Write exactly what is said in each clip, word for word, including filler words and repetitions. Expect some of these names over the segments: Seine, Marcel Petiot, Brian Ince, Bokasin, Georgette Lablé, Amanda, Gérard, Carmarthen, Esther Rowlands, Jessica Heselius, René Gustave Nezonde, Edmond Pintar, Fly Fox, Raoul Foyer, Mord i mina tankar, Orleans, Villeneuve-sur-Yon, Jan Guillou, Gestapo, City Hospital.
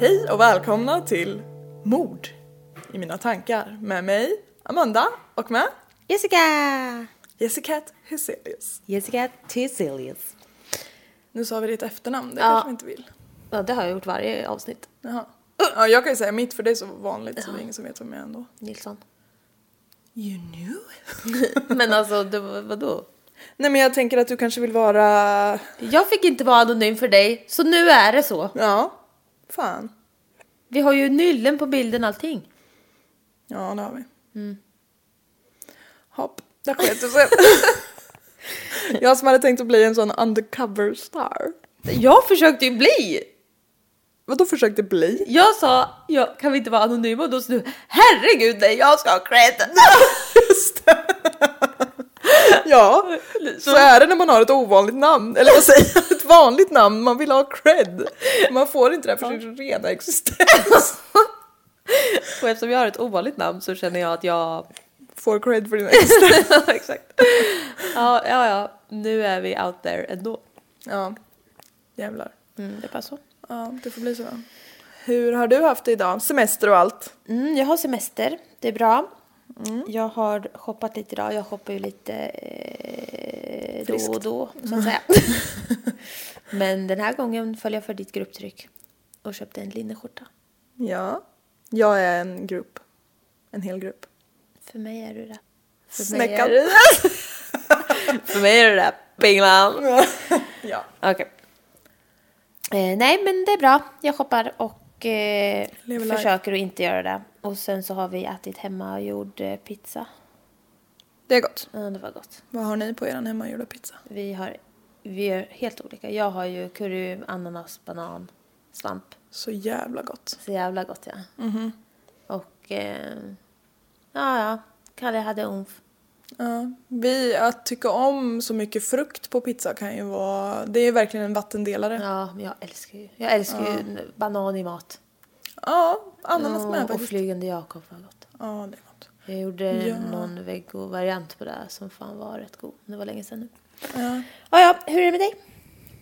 Hej och välkomna till Mord i mina tankar. Med mig, Amanda, och med Jessica. Jessica Heselius. Jessica Heselius. Nu sa vi ditt efternamn, det ja. Kanske inte vill. Ja, det har jag gjort varje avsnitt. Jaha. Ja, jag kan ju säga mitt, för det är så vanligt ja. Så det är ingen som vet vem jag är ändå. Nilsson. You knew it. Men alltså, det, vadå? Nej, men jag tänker att du kanske vill vara... Jag fick inte vara anonym för dig, så nu är det så. Ja, fan. Vi har ju nyllen på bilden allting. Ja, det har vi. Mm. Hopp, där sket du sig. Jag som hade tänkt att bli en sån undercover star. Jag försökte ju bli. Vadå försökte bli? Jag sa, jag, kan vi inte vara anonyma? Och då sa du, herregud, nej, jag ska ha cred. Just det. Ja, så är det när man har ett ovanligt namn. Eller vad säger jag? Ett vanligt namn. Man vill ha cred. Man får inte det för sin rena existens. Och eftersom jag har ett ovanligt namn så känner jag att jag får cred för din existens. Exakt. Ja, ja, ja. Nu är vi out there ändå. Ja, jävlar. Mm, det passar. Ja, det får bli så. Hur har du haft det idag? Semester och allt? Mm, jag har semester. Det är bra. Mm. Jag har shoppat lite idag. Jag shoppar ju lite eh, då och då, så att säga. Men den här gången följde jag för ditt grupptryck och köpte en linneskjorta. Ja, jag är en grupp. En hel grupp. För mig är du det. För mig är du det. För mig är du det. Pinglan. Ja. Okej. Okay. Eh, nej, men det är bra. Jag shoppar och eh, försöker att inte göra det. Och sen så har vi ätit hemmagjord pizza. Det är gott. Ja, det var gott. Vad har ni på er hemmagjorda pizza? Vi har vi är helt olika. Jag har ju curry, ananas, banan, svamp. Så jävla gott. Så jävla gott, ja. Mm-hmm. Och eh, ja, ja. Kalle hade umf. Ja, vi att tycka om så mycket frukt på pizza kan ju vara... Det är ju verkligen en vattendelare. Ja, men jag älskar ju. Jag älskar ja. ju banan i mat. Ja, ananas med. Och, och flygande Jakob var gott. Ja, det var gott. Jag gjorde ja. någon vego-variant på det här som fan var rätt god. Det var länge sedan nu. Ja. Ja, ja. Hur är det med dig?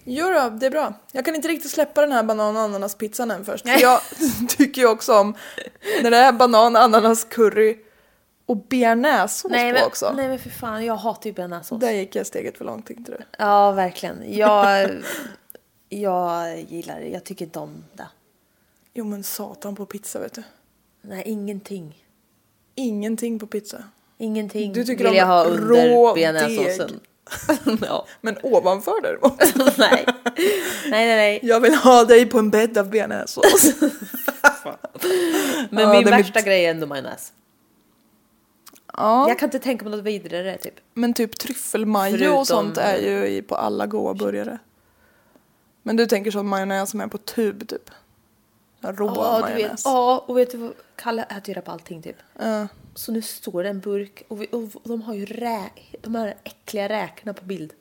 Jo då, det är bra. Jag kan inte riktigt släppa den här banan- och ananas-pizzan än först. För jag tycker ju också om när det är banan, ananas, curry och bearnaisesås på också. Nej, men för fan, jag hatar ju bearnaisesås. Där gick jag steget för långt, tänkte du. Ja, verkligen. Jag, jag gillar det. Jag tycker inte om det. Jo, men satan på pizza, vet du. Nej, ingenting. Ingenting på pizza. Ingenting du tycker vill jag ha under bearnaisesåsen. Ja. Men ovanför däremot. nej. nej, nej, nej. Jag vill ha dig på en bädd av bearnaisesås. Men ja, min värsta mitt... grej är ändå majonnäs. Ja. Jag kan inte tänka mig något vidare typ. Men typ tryffelmajo förutom... och sånt är ju på alla goda burgare. Men du tänker så att majonnäs som är på tub typ. Rå ja, majonnäs. Ja, och vet du, Kalle äter ju på allting typ. Uh. Så nu står det en burk och, vi, och de har ju rä, de här äckliga räkorna på bild.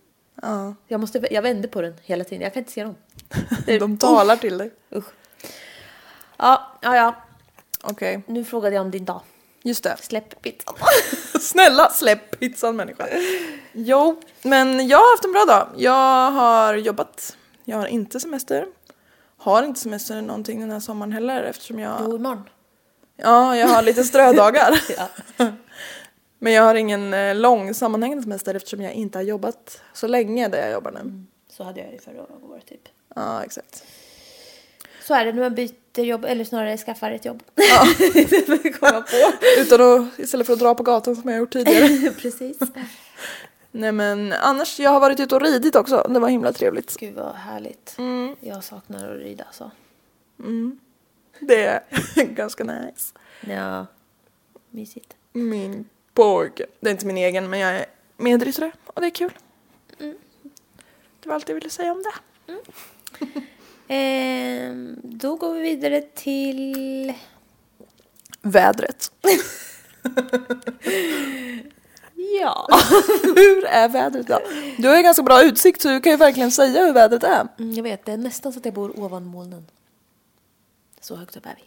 Uh. Jag, måste, jag vänder på den hela tiden. Jag kan inte se dem. De talar usch. Till dig. Usch. Ja, ja, ja. Okej. Okay. Nu frågade jag om din dag. Just det. Släpp pizzan. Snälla, släpp pizzan, människa. Jo, men jag har haft en bra dag. Jag har jobbat. Jag har inte semester. Har inte semester någonting den här sommaren heller eftersom jag... Jo, imorgon. Ja, jag har lite strödagar. Ja. Men jag har ingen lång sammanhängande semester eftersom jag inte har jobbat så länge där jag jobbar nu. Mm. Så hade jag det förra året typ. Ja, exakt. Så är det när man byter jobb, eller snarare skaffar ett jobb. Ja. Komma på. Utan att, istället för att dra på gatan som jag gjort tidigare. Precis. Nej men annars, jag har varit ute och ridit också. Det var himla trevligt. Gud vad härligt. Mm. Jag saknar att rida så. Mm. Det är ganska nice. Ja, mysigt. Min pojke. Det är inte min egen, men jag är medryttare. Och det är kul. Mm. Det var allt jag ville säga om det. Mm. Ehm, då går vi vidare till vädret. Ja. Hur är vädret då? Du har ju ganska bra utsikt så du kan ju verkligen säga hur vädret är. Mm, jag vet, det är nästan så att jag bor ovan molnen. Så högt upp är vi.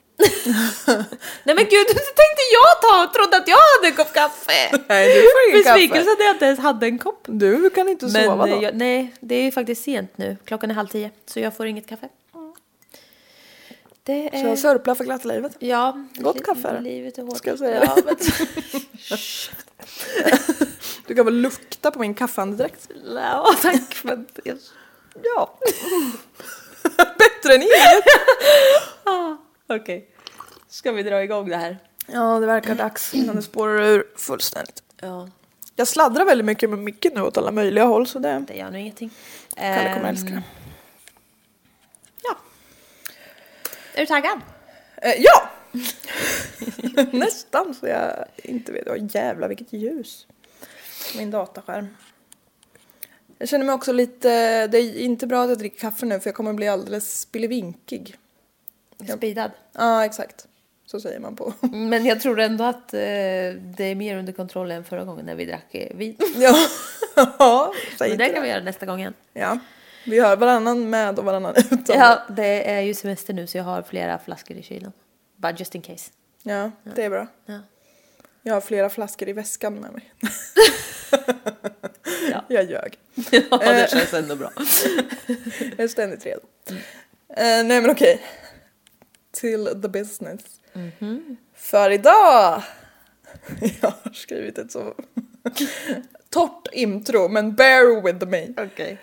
Nej men gud, tänkte jag ta trodde att jag hade en kopp kaffe. Nej, du får ingen kaffe. Besvikelse att jag inte ens hade en kopp. Du kan inte men, sova då. Jag, nej, det är faktiskt sent nu. Klockan är halv tio, så jag får inget kaffe. Mm. Det är... Så jag sörplar för glatt livet. Ja. Gott li- kaffe. Livet är hårt. Ska jag säga. Ja, men... Du kan väl lukta på min kaffeandedräkt. Ja, tack. Men... Ja. Bättre än inget. Ah, okej. Okay. Ska vi dra igång det här? Ja, det verkar dags innan det spårar ur fullständigt. Ja. Jag sladdrar väldigt mycket med mycket nu åt alla möjliga håll. Så det, det gör nog ingenting. Kalle kommer um... älska det. Ja. Är du taggad? Eh, ja! Nästan så jag inte vet. Åh, jävlar vilket ljus. Min dataskärm. Jag känner mig också lite... Det är inte bra att jag dricker kaffe nu för jag kommer bli alldeles spillevinkig. Spidad? Ja, exakt. Så säger man på. Men jag tror ändå att eh, det är mer under kontroll än förra gången när vi drack vin. Ja, ja säg det. Det kan vi göra nästa gång igen. Ja, vi har varannan med och varannan utan. Ja, det är ju semester nu så jag har flera flaskor i kylen. Bara just in case. Ja, ja. Det är bra. Ja. Jag har flera flaskor i väskan med mig. Ja. Jag ljög. Ja, det känns ändå bra. Jag är ständigt redo. Mm. Eh, nej men okej. Till the business. Mm-hmm. För idag. Jag har skrivit ett så torrt intro. Men bear with me. Okay.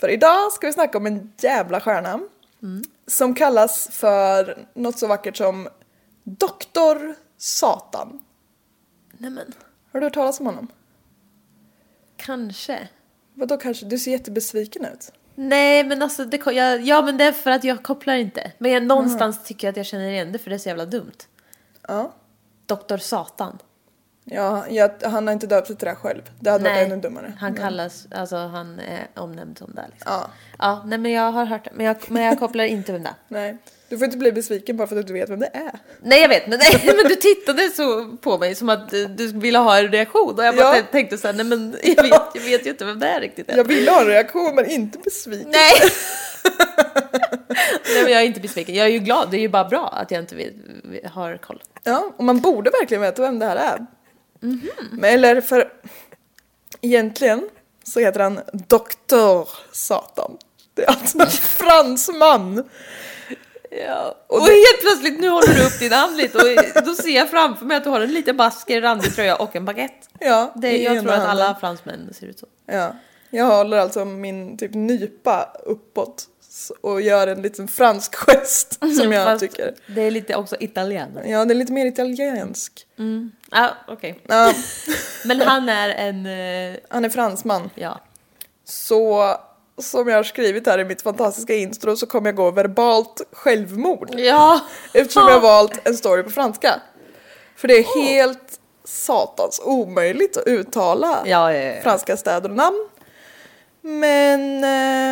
För idag ska vi snacka om en jävla stjärna. Mm. Som kallas för något så vackert som Doktor Satan. Nämen. Har du hört talas om honom? Kanske. Vadå kanske? Du ser jättebesviken ut. Nej, men alltså... Det, jag, ja, men det är för att jag kopplar inte. Men jag, någonstans mm. tycker jag att jag känner igen det för det är så jävla dumt. Ja. Doktor Satan. Ja, jag, han har inte döpt sig till det själv. Det hade nej, varit ännu dummare. Han men. kallas... Alltså, han är omnämnd som det. Liksom. Ja. Ja, nej, men jag har hört det. Men jag, men jag kopplar inte vem det. Nej. Du får inte bli besviken bara för att du vet vem det är. Nej, jag vet. Men, nej, men du tittade så på mig som att du ville ha en reaktion. Och jag bara ja. tänkte så här, nej men jag vet, jag vet ju inte vem det är riktigt. Än. Jag vill ha en reaktion, men inte besviken. Nej. Nej, men jag är inte besviken. Jag är ju glad. Det är ju bara bra att jag inte vet, har koll. Ja, och man borde verkligen veta vem det här är. Mm-hmm. Men, eller för... Egentligen så heter han Doktor Satan. Det är alltså en fransman. Ja. Och, och det... helt plötsligt nu håller du upp din hand lite och då ser jag framför mig att du har en liten basker, randig tröja och en baguette. Ja, det är, jag tror att alla fransmän ser ut så. Ja. Jag håller alltså min typ nypa uppåt och gör en liten fransk gest som jag fast tycker. Det är lite också italiensk. Ja, det är lite mer italiensk. Mm. Ah, okej. Okay. Ja. Men han är en eh... han är fransman. Ja. Så som jag har skrivit här i mitt fantastiska intro så kommer jag gå verbalt självmord. Ja. Eftersom jag valt en story på franska. För det är oh. helt satans omöjligt att uttala ja, ja, ja. franska städer och namn. Men...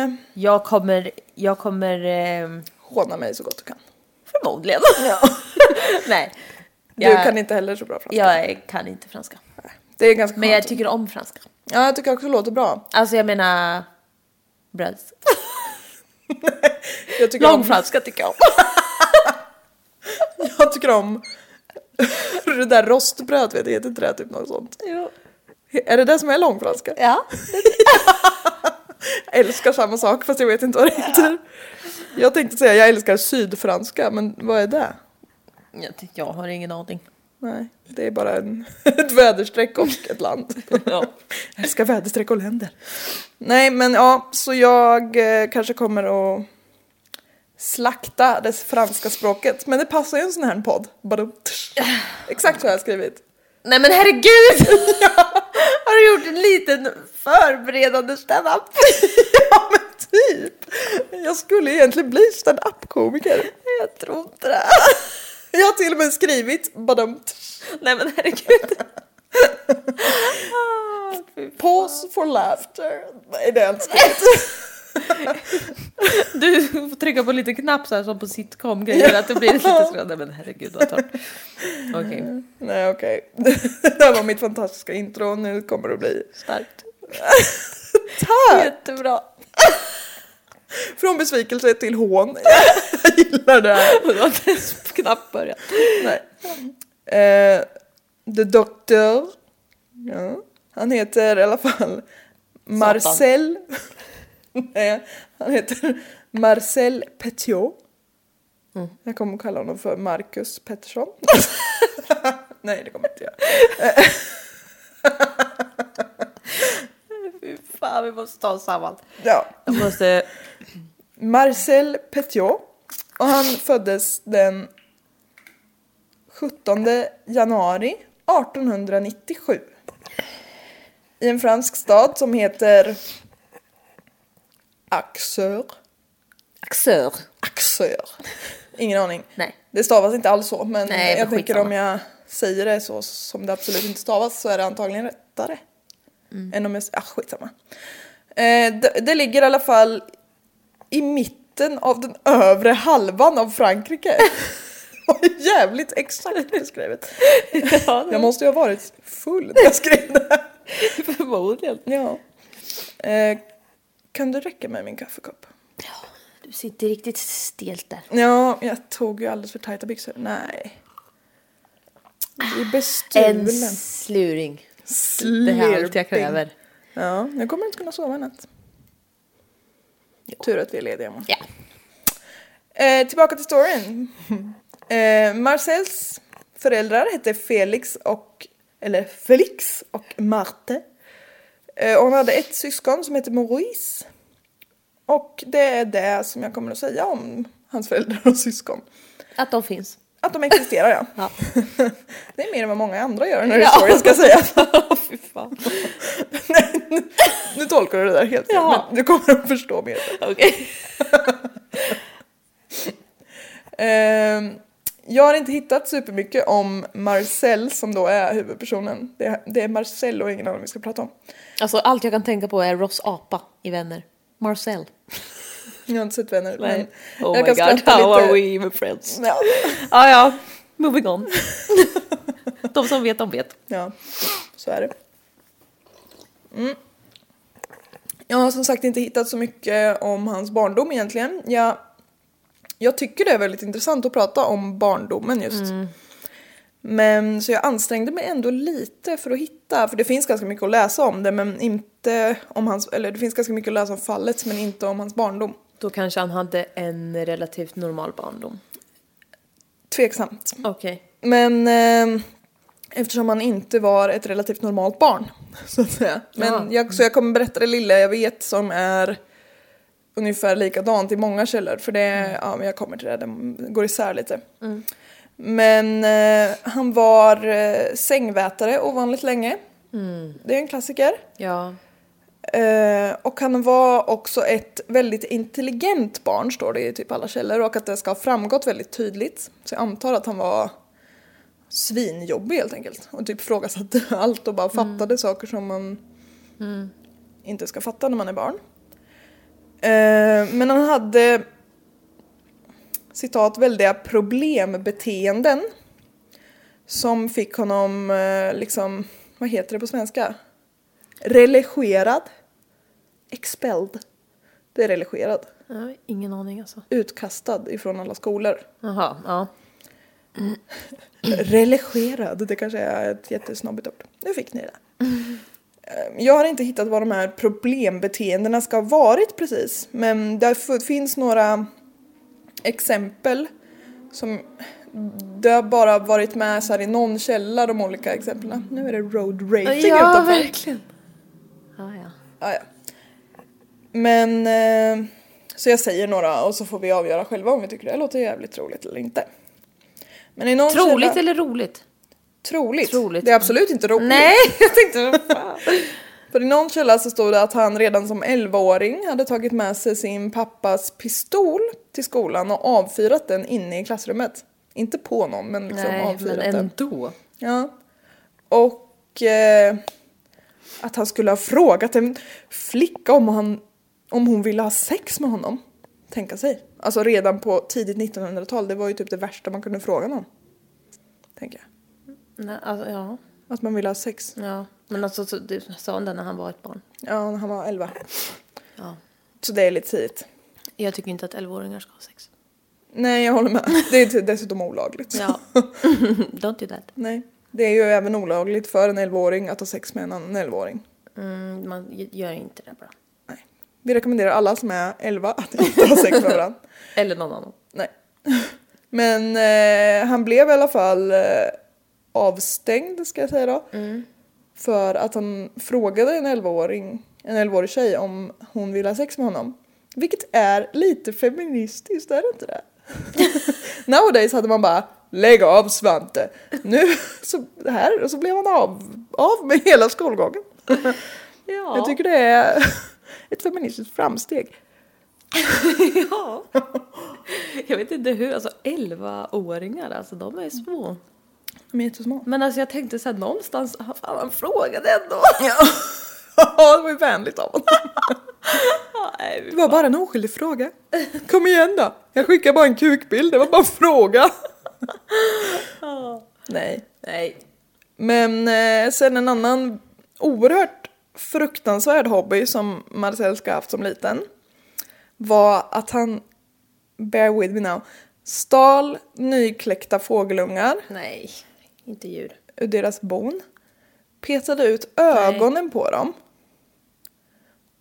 Eh, jag kommer... Jag kommer eh, håna mig så gott du kan. För Förmodligen. Ja. Nej. Du jag, kan inte heller så bra franska. Jag kan inte franska. Det är ganska Men jag tycker om franska. Ja, jag tycker också låter bra. Alltså jag menar bröds. jag tycker Långfranska om... tycker jag om. jag tycker om det där rostbröd, vet jag, heter inte det typ något sånt? Jo. Är det det som är långfranska? Ja. jag älskar samma sak fast jag vet inte vad det heter. Jag tänkte säga jag älskar sydfranska, men vad är det? Jag, tyckte, jag har ingen aning. Nej, det är bara en, ett väderstreck och ett land. Ja. Jag älskar väderstreck och länder. Nej, men ja, så jag eh, kanske kommer att slakta det franska språket. Men det passar ju en sån här podd. Bara, exakt så jag har skrivit. Nej, men herregud! Ja. Har du gjort en liten förberedande stand-up? Ja, men typ. Jag skulle egentligen bli stand-up-komiker. Jag tror inte det. Jag har till och med skrivit badamt. Nej, men herregud. Pause for laughter. Nej, det är inte Du får trycka på lite knapp så här som på sitcom-grejer. Ja. Att det blir lite skratt. Nej, men herregud. Okej. Okay. Nej, okej. Okay. Det här var mitt fantastiska intro. Nu kommer det att bli... starkt. Tack! Jättebra. Från besvikelse till hån. Jag gillar det här. Jag har inte ens knappt börjat. Nej. Eh, the Doctor. Ja. Han heter i alla fall Marcel. Nej, han heter Marcel Petiot. Mm. Jag kommer att kalla honom för Marcus Pettersson. Nej, det kommer inte jag. Fy fan, vi måste ta oss samman. Ja. Jag måste... Marcel Petiot. Och han föddes den sjuttonde januari arton nittiosju. I en fransk stad som heter... Axör. Axör. Axör. Ingen aning. Nej. Det stavas inte alls så. Men nej, jag tänker om jag säger det så som det absolut inte stavas så är det antagligen rättare. Mm. Än om jag... Ah, skitsamma. Eh, det, det ligger i alla fall i mitten av den övre halvan av Frankrike. Jävligt exakt beskrivet. Ja, jag måste ju ha varit full när jag skrev det här. Förmodligen. Ja. Eh, Kan du räcka med min kaffekopp? Ja, du sitter riktigt stelt där. Ja, jag tog ju alldeles för tajta byxor. Nej. Det är bestulen. En sluring. Slurping. Det är allt jag kräver. Ja, jag kommer inte kunna sova i natt. Tur att vi är lediga, man. Ja. Eh, tillbaka till storyn. Eh, Marcels föräldrar hette Felix och... Eller Felix och Marte. Och hon hade ett syskon som heter Maurice. Och det är det som jag kommer att säga om hans föräldrar och syskon. Att de finns. Att de existerar, ja. Ja. Det är mer än vad många andra gör när det står, jag ska säga. Fy fan. Nej, nu, nu tolkar du det där helt. Ja. Men du kommer att förstå mer. Okej. Okay. Jag har inte hittat supermycket om Marcel som då är huvudpersonen. Det är, det är Marcel och ingen annan vi ska prata om. Alltså allt jag kan tänka på är Ross apa i Vänner. Marcel. Jag har inte sett Vänner. Men oh my god, how lite... are we even friends? Ja, ah, ja. Moving on. De som vet, de vet. Ja, så är det. Mm. Jag har som sagt inte hittat så mycket om hans barndom egentligen. Jag... Jag tycker det är väldigt intressant att prata om barndomen just. Mm. Men så jag ansträngde mig ändå lite för att hitta, för det finns ganska mycket att läsa om det, men inte om hans, eller det finns ganska mycket att läsa om fallet, men inte om hans barndom. Då kanske han hade en relativt normal barndom. Tveksamt. Okej. Okay. Men eh, eftersom han inte var ett relativt normalt barn, så att säga. Men jag, så jag kommer berätta det lilla jag vet som är ungefär likadant i många källor. För det, mm. ja, men jag kommer till det. De går isär lite. Mm. Men eh, han var eh, sängvätare ovanligt länge. Mm. Det är en klassiker. Ja. Eh, och han var också ett väldigt intelligent barn, står det i typ alla källor. Och att det ska ha framgått väldigt tydligt. Så jag antar att han var svinjobbig helt enkelt. Och typ frågasatte allt och bara fattade mm. saker som man mm. inte ska fatta när man är barn. Men han hade citat, väldiga problembeteenden som fick honom liksom, vad heter det på svenska? Religerad. Expelled. Det är religerad. Ja, ingen aning alltså. Utkastad ifrån alla skolor. Jaha, ja. Mm. Religerad, det kanske är ett jättesnobbigt ord. Nu fick ni det. Mm. Jag har inte hittat vad de här problembeteendena ska ha varit precis. Men det finns några exempel som det har bara varit med så här i någon källa, de olika exemplen. Nu är det road racing. Ja, utanför. Verkligen. Ja, ja. Ja, ja. Men så jag säger några och så får vi avgöra själva om vi tycker det låter jävligt troligt eller inte. Men i någon troligt källa... eller roligt? Troligt. Troligt. Det är absolut inte roligt. Nej, jag tänkte fan. För i någon källa så stod det att han redan som elvaåring hade tagit med sig sin pappas pistol till skolan och avfyrat den inne i klassrummet. Inte på någon, men liksom Nej, avfyrat men ändå. Den. Ja. Och eh, att han skulle ha frågat en flicka om, han, om hon ville ha sex med honom. Tänka sig. Alltså redan på tidigt nittonhundratal, det var ju typ det värsta man kunde fråga någon. Tänker jag. Nej, alltså, ja. Att man ville ha sex. Ja, men alltså så, du sa han det när han var ett barn. Ja, när han var elva. Ja. Så det är lite tidigt. Jag tycker inte att elvaåringar ska ha sex. Nej, jag håller med. Det är dessutom olagligt. Ja. Don't do that. Nej, det är ju även olagligt för en elvaåring att ha sex med en annan elvaåring. Mm, man gör inte det bara. Nej. Vi rekommenderar alla som är elva att inte ha sex med varandra. Eller någon annan. Nej. Men eh, han blev i alla fall... Eh, avstängd, ska jag säga då. Mm. För att han frågade en elvaåring, en elvaårig tjej om hon ville ha sex med honom. Vilket är lite feministiskt, är det inte det? Nowadays hade man bara, lägg av Svante. Nu så här, och så blev han av, av med hela skolgången. Ja. Jag tycker det är ett feministiskt framsteg. Ja. Jag vet inte hur, alltså elvaåringar, alltså de är små. Men alltså jag tänkte så här, någonstans ah, fan, han frågade ändå. Ja, det var ju vänligt av honom. Det var bara en oskyldig fråga. Kom igen då. Jag skickar bara en kukbild, det var bara en fråga. Nej. Nej. Men eh, sen en annan oerhört fruktansvärd hobby som Marcel ska ha haft som liten var att han, bear with me now, stal nykläckta fågelungar. Nej, inte djur. Ur deras bon. Petade ut ögonen Nej. På dem.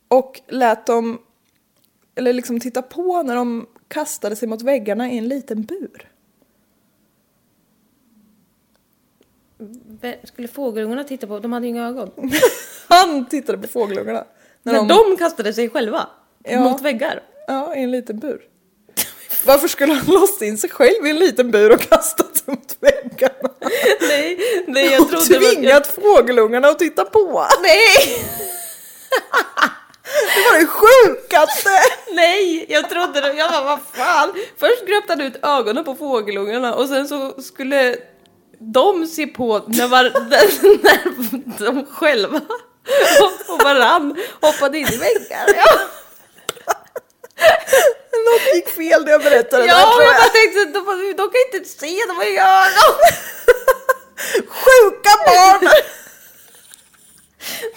Och lät dem, eller liksom titta på när de kastade sig mot väggarna i en liten bur. Skulle fågelungarna titta på? De hade ju inga ögon. Han tittade på fågelungarna. När Men de... de kastade sig själva ja. Mot väggar. Ja, i en liten bur. Varför skulle han låsa in sig själv i en liten bur och kastat sig mot väggarna? Nej, nej, jag trodde... Och tvingat jag... fågelungarna att titta på. Nej! Det var det sjukaste! Nej, jag trodde det. Jag bara, vad fan? Först gröpte han ut ögonen på fågelungarna och sen så skulle de se på när, var... när de själva och varann hoppade in i väggarna. Ja. Något gick fel när jag berättade ja, det här, tror jag. Ja, jag tänkte, de, de kan inte se, de har ju ögon. Sjuka barn!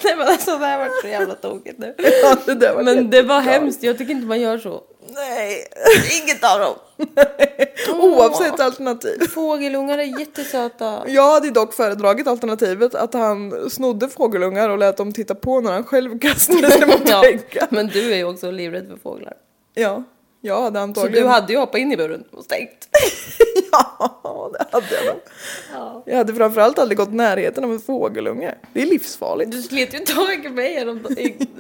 Nej, men alltså, det här var så jävla tokigt nu. Ja, det där var men det var hemskt, jag tycker inte man gör så. Nej, inget av dem. Oavsett oh. alternativ. Fågelungar är jättesöta. Jag hade dock föredragit alternativet att han snodde fågelungar och lät dem titta på när han själv kastade sig mot ja, men du är ju också livrädd för fåglar. Ja, jag hade antagligen... Så du hade ju hoppat in i buren och stängt. Ja, det hade jag nog. Ja. Jag hade framförallt aldrig gått närheten av en fågelunge. Det är livsfarligt. Du slet ju tag i mig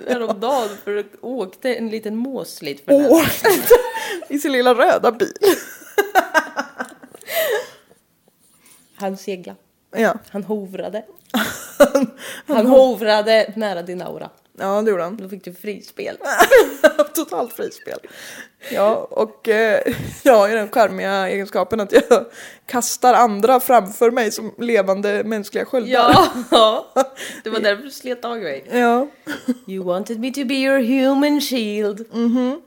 häromdagen för att åkte en liten måslit för den. Åkte i sin lilla röda bil. Han segla. Ja. Han hovrade. Han, han hovrade nära din aura. Ja, det gjorde han. Då fick du frispel. Totalt frispel. Ja, och eh, jag har ju den skärmiga egenskapen att jag kastar andra framför mig som levande mänskliga sköldar. Ja, ja. Det var därför du slet tag i mig. Ja. You wanted me to be your human shield. Mhm.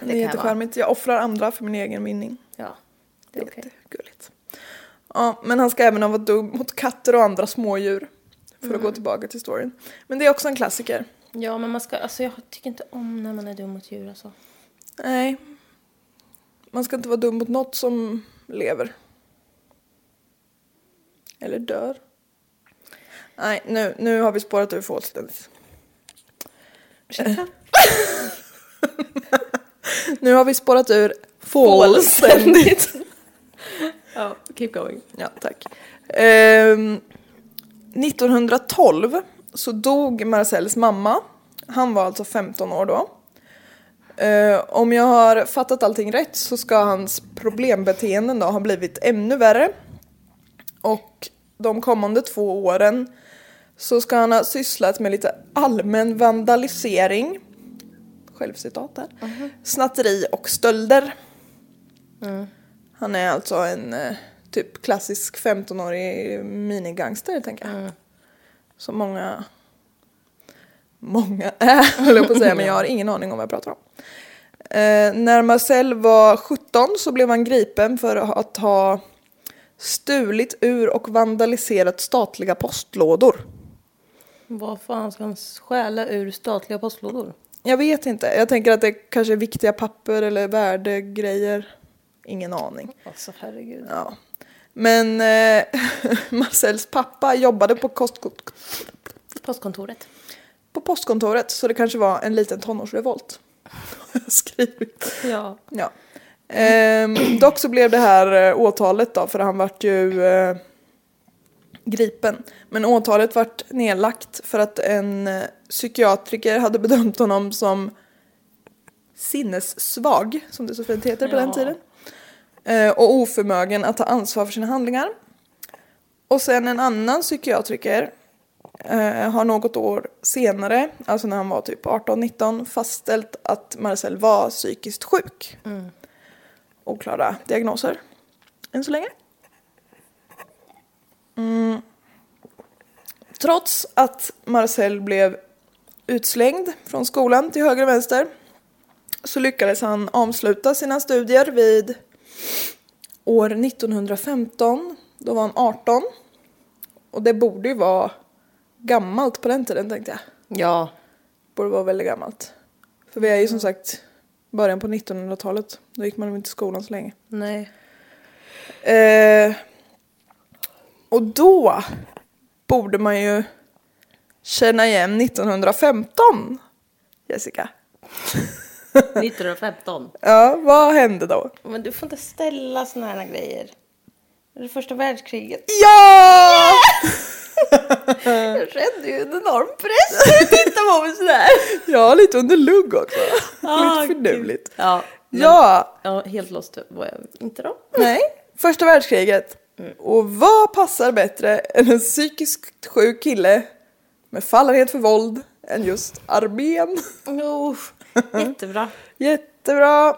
Det, det är jättecharmigt. Jag offrar andra för min egen vinning. Ja, det är okej. Okay. Gulligt. Ja, men han ska även ha varit dum mot katter och andra smådjur. För att mm. gå tillbaka till storyn. Men det är också en klassiker. Ja, men man ska, alltså jag tycker inte om när man är dum mot djur. Alltså. Nej. Man ska inte vara dum mot något som lever. Eller dör. Nej, nu, nu har vi spårat ur fullständigt. Ursäkta? Nu har vi spårat ur fullständigt. Ja, oh, keep going. Ja, tack. Um, nittonhundratolv så dog Marcels mamma. Han var alltså femton år då. Uh, om jag har fattat allting rätt så ska hans problembeteenden då ha blivit ännu värre. Och de kommande två åren så ska han ha sysslat med lite allmän vandalisering. Självcitat där. Mm-hmm. Snatteri och stölder. Mm. Han är alltså en typ klassisk femton-årig minigangster, tänker jag. Mm. Som många... Många är, höll jag på att säga, men jag har ingen aning om vad jag pratar om. Eh, när Marcel var sjutton så blev han gripen för att ha stulit ur och vandaliserat statliga postlådor. Vad fan ska han stjäla ur statliga postlådor? Jag vet inte. Jag tänker att det kanske är viktiga papper eller värdegrejer. Ingen aning. Alltså, herregud. Ja. Men eh, Marcels pappa jobbade på kostkort... postkontoret. På postkontoret, så det kanske var en liten tonårsrevolt. Skrivit. Ja. Ja. Ehm, dock så blev det här åtalet då, för han vart ju eh, gripen. Men åtalet vart nedlagt för att en eh, psykiatriker hade bedömt honom som sinnessvag, som det så fint heter på ja. den tiden. Ehm, och oförmögen att ta ansvar för sina handlingar. Och sen en annan psykiatriker Uh, har något år senare, alltså när han var typ arton nitton, fastställt att Marcel var psykiskt sjuk. Mm. Oklara diagnoser än så länge. Mm. Trots att Marcel blev utslängd från skolan till höger och vänster så lyckades han avsluta sina studier vid år nittonhundrafemton. Då var han arton. Och det borde ju vara gammalt på den tiden, tänkte jag. Ja. Borde vara väldigt gammalt. För vi är ju som sagt början på nittonhundratalet. Då gick man ju inte i skolan så länge. Nej. Eh, och då borde man ju känna igen nittonhundrafemton, Jessica. nittonhundrafemton? Ja, vad hände då? Men du får inte ställa såna här grejer. Det första världskriget. Ja! Jag kände ju en enorm press för att titta på mig sådär. Ja, lite under lugg också. Ah, lite förnuligt. Ja, ja. Ja, helt lost var jag inte då. Nej, första världskriget. Mm. Och vad passar bättre än en psykiskt sjuk kille med fallenhet för våld än just armén? Oh, jättebra. Jättebra.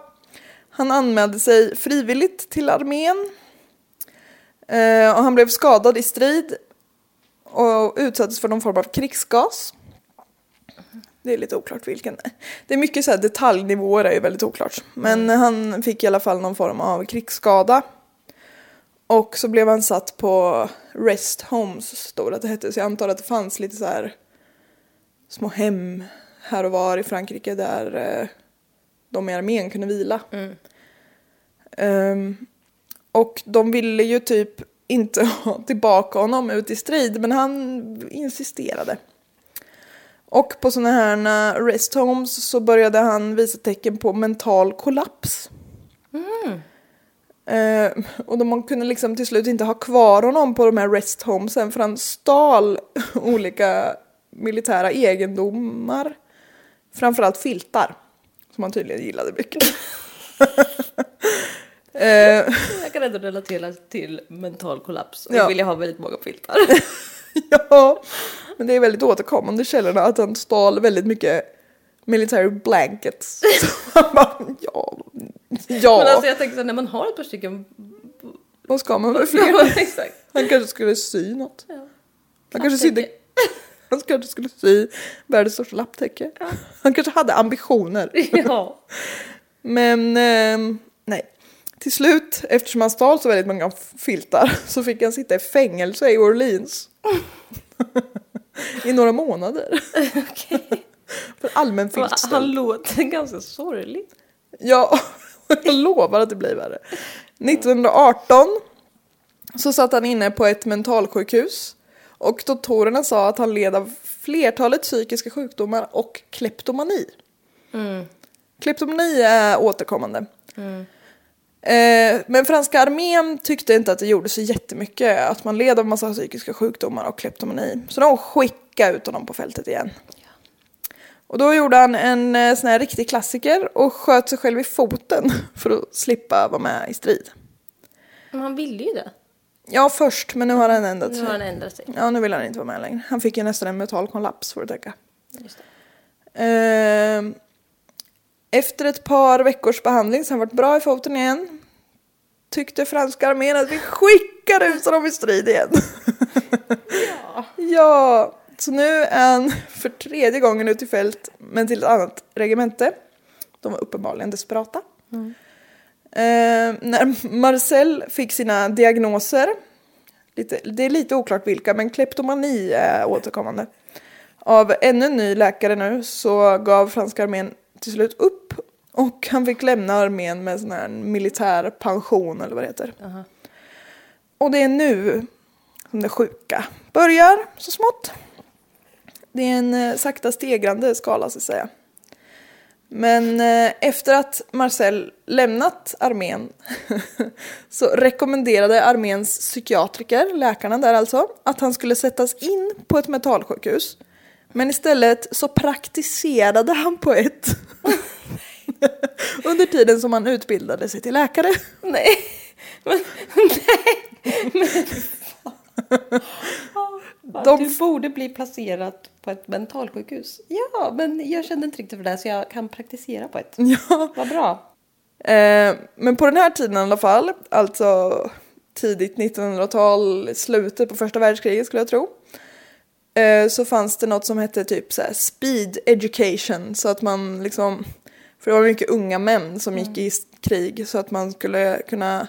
Han anmälde sig frivilligt till armén. Eh, och han blev skadad i strid och utsattes för någon form av krigsgas. Det är lite oklart vilken. Det är mycket så här, detaljnivåer är ju väldigt oklart. Men han fick i alla fall någon form av krigsskada. Och så blev han satt på rest homes, stod att det hette. Så jag antar att det fanns lite så här små hem här och var i Frankrike där eh, de i armén kunde vila. Mm. Um, och de ville ju typ inte ha tillbaka honom ut i strid, men han insisterade. Och på såna här rest homes så började han visa tecken på mental kollaps. Mm. Eh, och de, man kunde liksom till slut inte ha kvar honom på de här rest homesen, för han stal olika militära egendomar. Framförallt filtar, som han tydligen gillade mycket. Uh, jag kan ändå relatera till mental kollaps. Och ja. Jag vill ha väldigt många filtar. Ja, men det är väldigt återkommande i källorna att han stal väldigt mycket military blankets. ja, ja. Men alltså jag tänker så, när man har ett par stycken, vad ska man med fler? Exakt. Han kanske skulle sy något. Ja. Han kanske sydde. Han kanske skulle sy världens största lapptäcke. Ja. Han kanske hade ambitioner. Ja. Men eh, nej. Till slut, eftersom han stal så väldigt många filtar, så fick han sitta i fängelse i Orleans. I några månader. Okej. Okay. För allmän filtstöld. Han låter ganska sorglig. Ja, jag lovar att det blir värre. nittonhundraarton så satt han inne på ett mentalsjukhus. Och doktorerna sa att han led av flertalet psykiska sjukdomar och kleptomani. Mm. Kleptomani är återkommande. Mm. Eh, men franska armén tyckte inte att det gjorde så jättemycket. Att man led av massa psykiska sjukdomar och kleptomani. Så de skickade ut honom på fältet igen. Ja. Och då gjorde han en eh, sån här riktig klassiker och sköt sig själv i foten för att slippa vara med i strid. Men han ville ju det. Ja, först, men nu har han ändrat sig. Nu har han ändrat sig. Ja, nu vill han inte vara med längre. Han fick ju nästan en mental kollaps, får du tänka. Just det. Eh, Efter ett par veckors behandling så har han varit bra i foten igen. Tyckte franska armén att vi skickar ut honom i strid igen. Ja. Ja, så nu är han för tredje gången ute i fält, men till ett annat regemente. De var uppenbarligen desperata. Mm. Eh, när Marcel fick sina diagnoser, lite, det är lite oklart vilka, men kleptomani är återkommande. Av ännu en ny läkare nu så gav franska armén till slut upp och han fick lämna armén med sån här militär pension eller vad det heter. Uh-huh. Och det är nu som det sjuka börjar så smått. Det är en sakta stegrande skala så att säga. Men eh, efter att Marcel lämnat armén så rekommenderade arméns psykiatriker, läkarna där alltså, att han skulle sättas in på ett mentalsjukhus. Men istället så praktiserade han på ett under tiden som han utbildade sig till läkare. Nej. Men, nej. Men, de... Du borde bli placerad på ett mentalsjukhus. Ja, men jag kände inte riktigt för det så jag kan praktisera på ett. Ja. Vad bra. Eh, men på den här tiden i alla fall, alltså tidigt nittonhundratal, slutet på första världskriget skulle jag tro. Så fanns det något som hette typ så här speed education, så att man liksom, för det var mycket unga män som gick i krig, så att man skulle kunna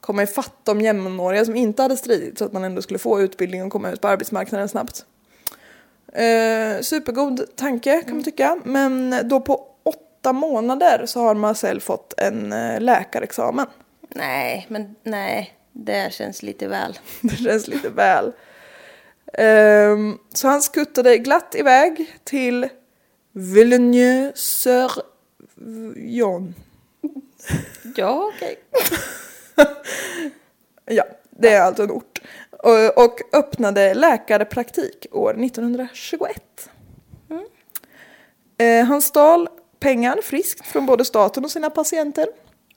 komma i fatt de jämnåriga som inte hade stridit, så att man ändå skulle få utbildning och komma ut på arbetsmarknaden snabbt. Eh, supergod tanke kan man tycka, men då på åtta månader så har Marcel fått en läkarexamen. Nej, men nej, det känns lite väl. Det känns lite väl. Um, så han skuttade glatt iväg till Villeneuve-sur-Yon. Ja, okej. Okay. Ja, det är alltså en ort. Och, och öppnade läkarpraktik år nittonhundratjugoett. Mm. Uh, han stal pengar friskt från både staten och sina patienter.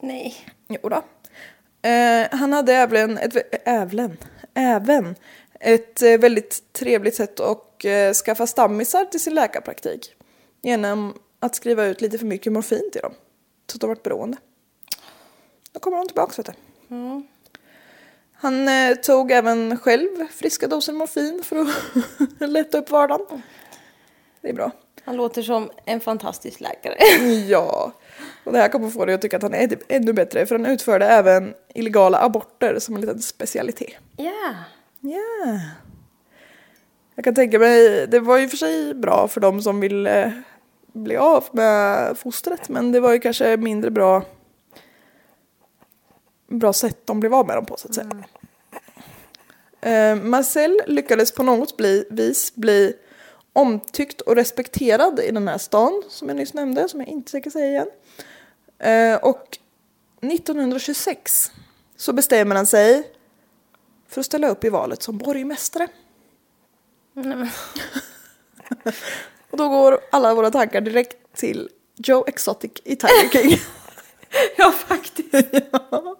Nej. Jo då. Uh, han hade även ett, ävlen, även ett väldigt trevligt sätt att skaffa stammisar till sin läkarpraktik. Genom att skriva ut lite för mycket morfin till dem. Så att de varit beroende. Då kommer de tillbaka, vet du. Mm. Han tog även själv friska doser morfin för att lätta upp vardagen. Det är bra. Han låter som en fantastisk läkare. Ja. Och det här kommer få dig att tycka att han är ännu bättre. För han utförde även illegala aborter som en liten specialitet. Ja. Yeah. Ja, yeah. Jag kan tänka mig, det var ju för sig bra för de som ville bli av med fostret, men det var ju kanske mindre bra bra sätt de blev av med dem på så att säga. Mm. Eh, Marcel lyckades på något bli, vis bli omtyckt och respekterad i den här stan som jag nyss nämnde, som jag inte säkert säga igen. Eh, och nittonhundratjugosex så bestämmer han sig för att ställa upp i valet som borgmästare. Nej, men. Och då går alla våra tankar direkt till Joe Exotic i Tiger King. Ja, faktiskt. Ja.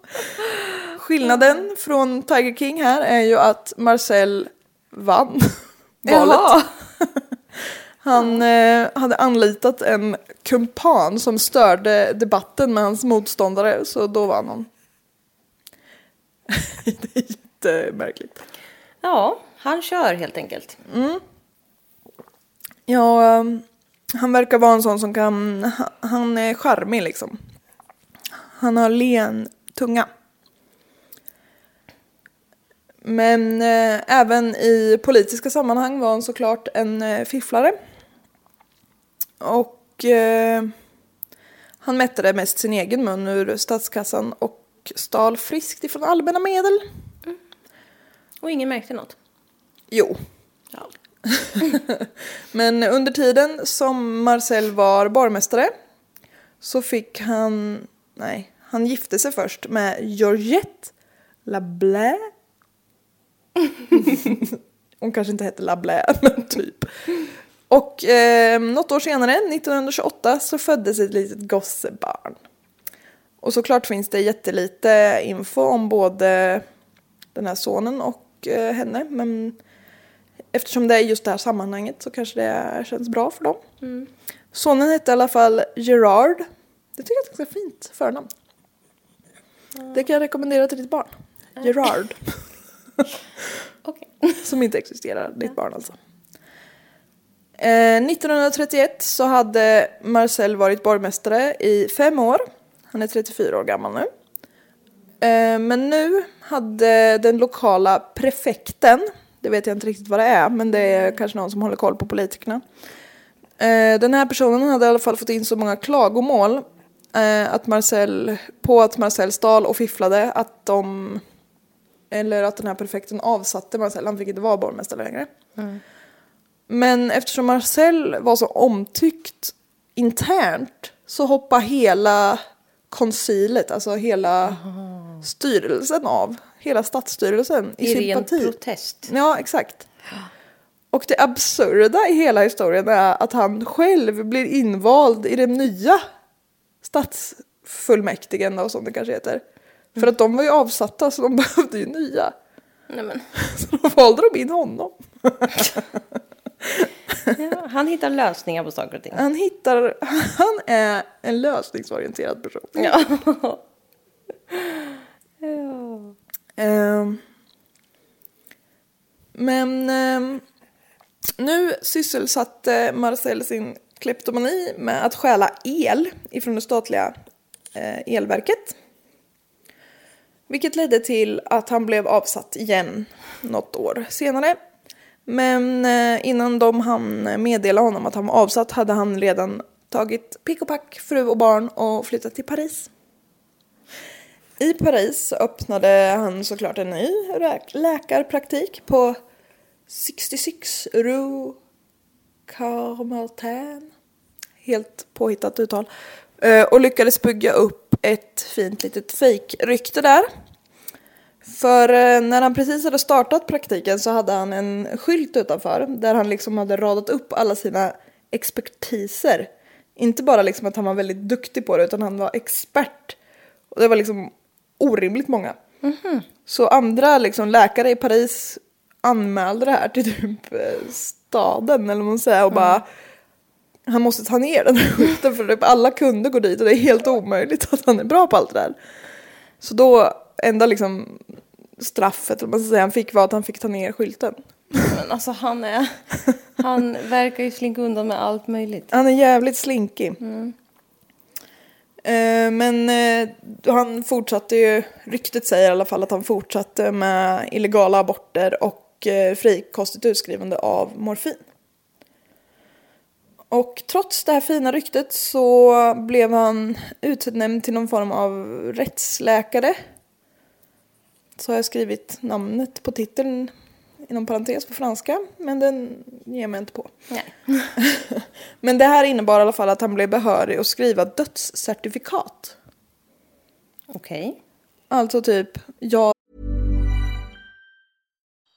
Skillnaden från Tiger King här är ju att Marcel vann valet. Han eh, hade anlitat en kumpan som störde debatten med hans motståndare, så då vann han. Märkligt. Ja, han kör helt enkelt. Mm. Ja, han verkar vara en sån som kan... Han är charmig liksom. Han har len tunga. Men eh, även i politiska sammanhang var han såklart en eh, fifflare. Och eh, han mättade mest sin egen mun ur statskassan och stal friskt ifrån allmänna medel. Mm. Och ingen märkte något? Jo. Ja. Men under tiden som Marcel var borgmästare så fick han... Nej, han gifte sig först med Georgette Lablé. Hon kanske inte hette Lablé, men typ. Och eh, något år senare, nittonhundratjugoåtta, så föddes ett litet gossebarn. Och såklart finns det jättelite info om både den här sonen och eh, henne. Men eftersom det är just det här sammanhanget så kanske det känns bra för dem. Mm. Sonen hette i alla fall Gérard. Det tycker jag är ett ganska fint förnamn. Mm. Det kan jag rekommendera till ditt barn. Mm. Gérard. Okay. Som inte existerar, ditt ja. barn alltså. Eh, nittonhundratrettioett så hade Marcel varit borgmästare i fem år. Han är trettiofyra år gammal nu. Eh, men nu hade den lokala prefekten, det vet jag inte riktigt vad det är, men det är kanske någon som håller koll på politikerna. Eh, den här personen hade i alla fall fått in så många klagomål eh, att Marcel, på att Marcel stal och fifflade att de... Eller att den här prefekten avsatte Marcel. Han fick inte vara borgmästare längre. Mm. Men eftersom Marcel var så omtyckt internt så hoppade hela koncilet, alltså hela mm. styrelsen av. Hela statsstyrelsen i, i sympati. I ren protest. Ja, exakt. Och det absurda i hela historien är att han själv blir invald i den nya statsfullmäktigen och sånt det kanske heter. För att de var ju avsatta så de behövde ju nya. Nej men. Så då valde de in honom. Ja, han hittar lösningar på saker och ting. Han hittar, han är en lösningsorienterad person. Ja. Ja. Um, men um, nu sysselsatte Marcel sin kleptomani med att stjäla el ifrån det statliga eh, elverket. Vilket ledde till att han blev avsatt igen något år senare. Men innan de hann meddela honom att han var avsatt hade han redan tagit pick och pack, fru och barn och flyttat till Paris. I Paris öppnade han såklart en ny läkarpraktik på sextiosex Rue Carmarthen. Helt påhittat uttal. Och lyckades bygga upp ett fint litet fejkrykte där. För när han precis hade startat praktiken så hade han en skylt utanför där han liksom hade radat upp alla sina expertiser. Inte bara liksom att han var väldigt duktig på det utan han var expert. Och det var liksom orimligt många. Mm-hmm. Så andra liksom läkare i Paris anmälde det här till typ staden eller vad man säger och bara... Mm. Han måste ta ner den här skylten för alla kunder går dit och det är helt omöjligt att han är bra på allt det där. Så då enda liksom straffet man ska säga, han fick var att han fick ta ner skylten. Men alltså han är han verkar ju slinka undan med allt möjligt. Han är jävligt slinkig. Mm. Men han fortsatte ju, ryktet säger i alla fall att han fortsatte med illegala aborter och frikostigt utskrivande av morfin. Och trots det här fina ryktet så blev han utnämnd till någon form av rättsläkare. Så har jag skrivit namnet på titeln inom parentes på franska. Men den ger jag mig inte på. Nej. Men det här innebar i alla fall att han blev behörig att skriva dödscertifikat. Okej. Okay. Alltså typ, ja.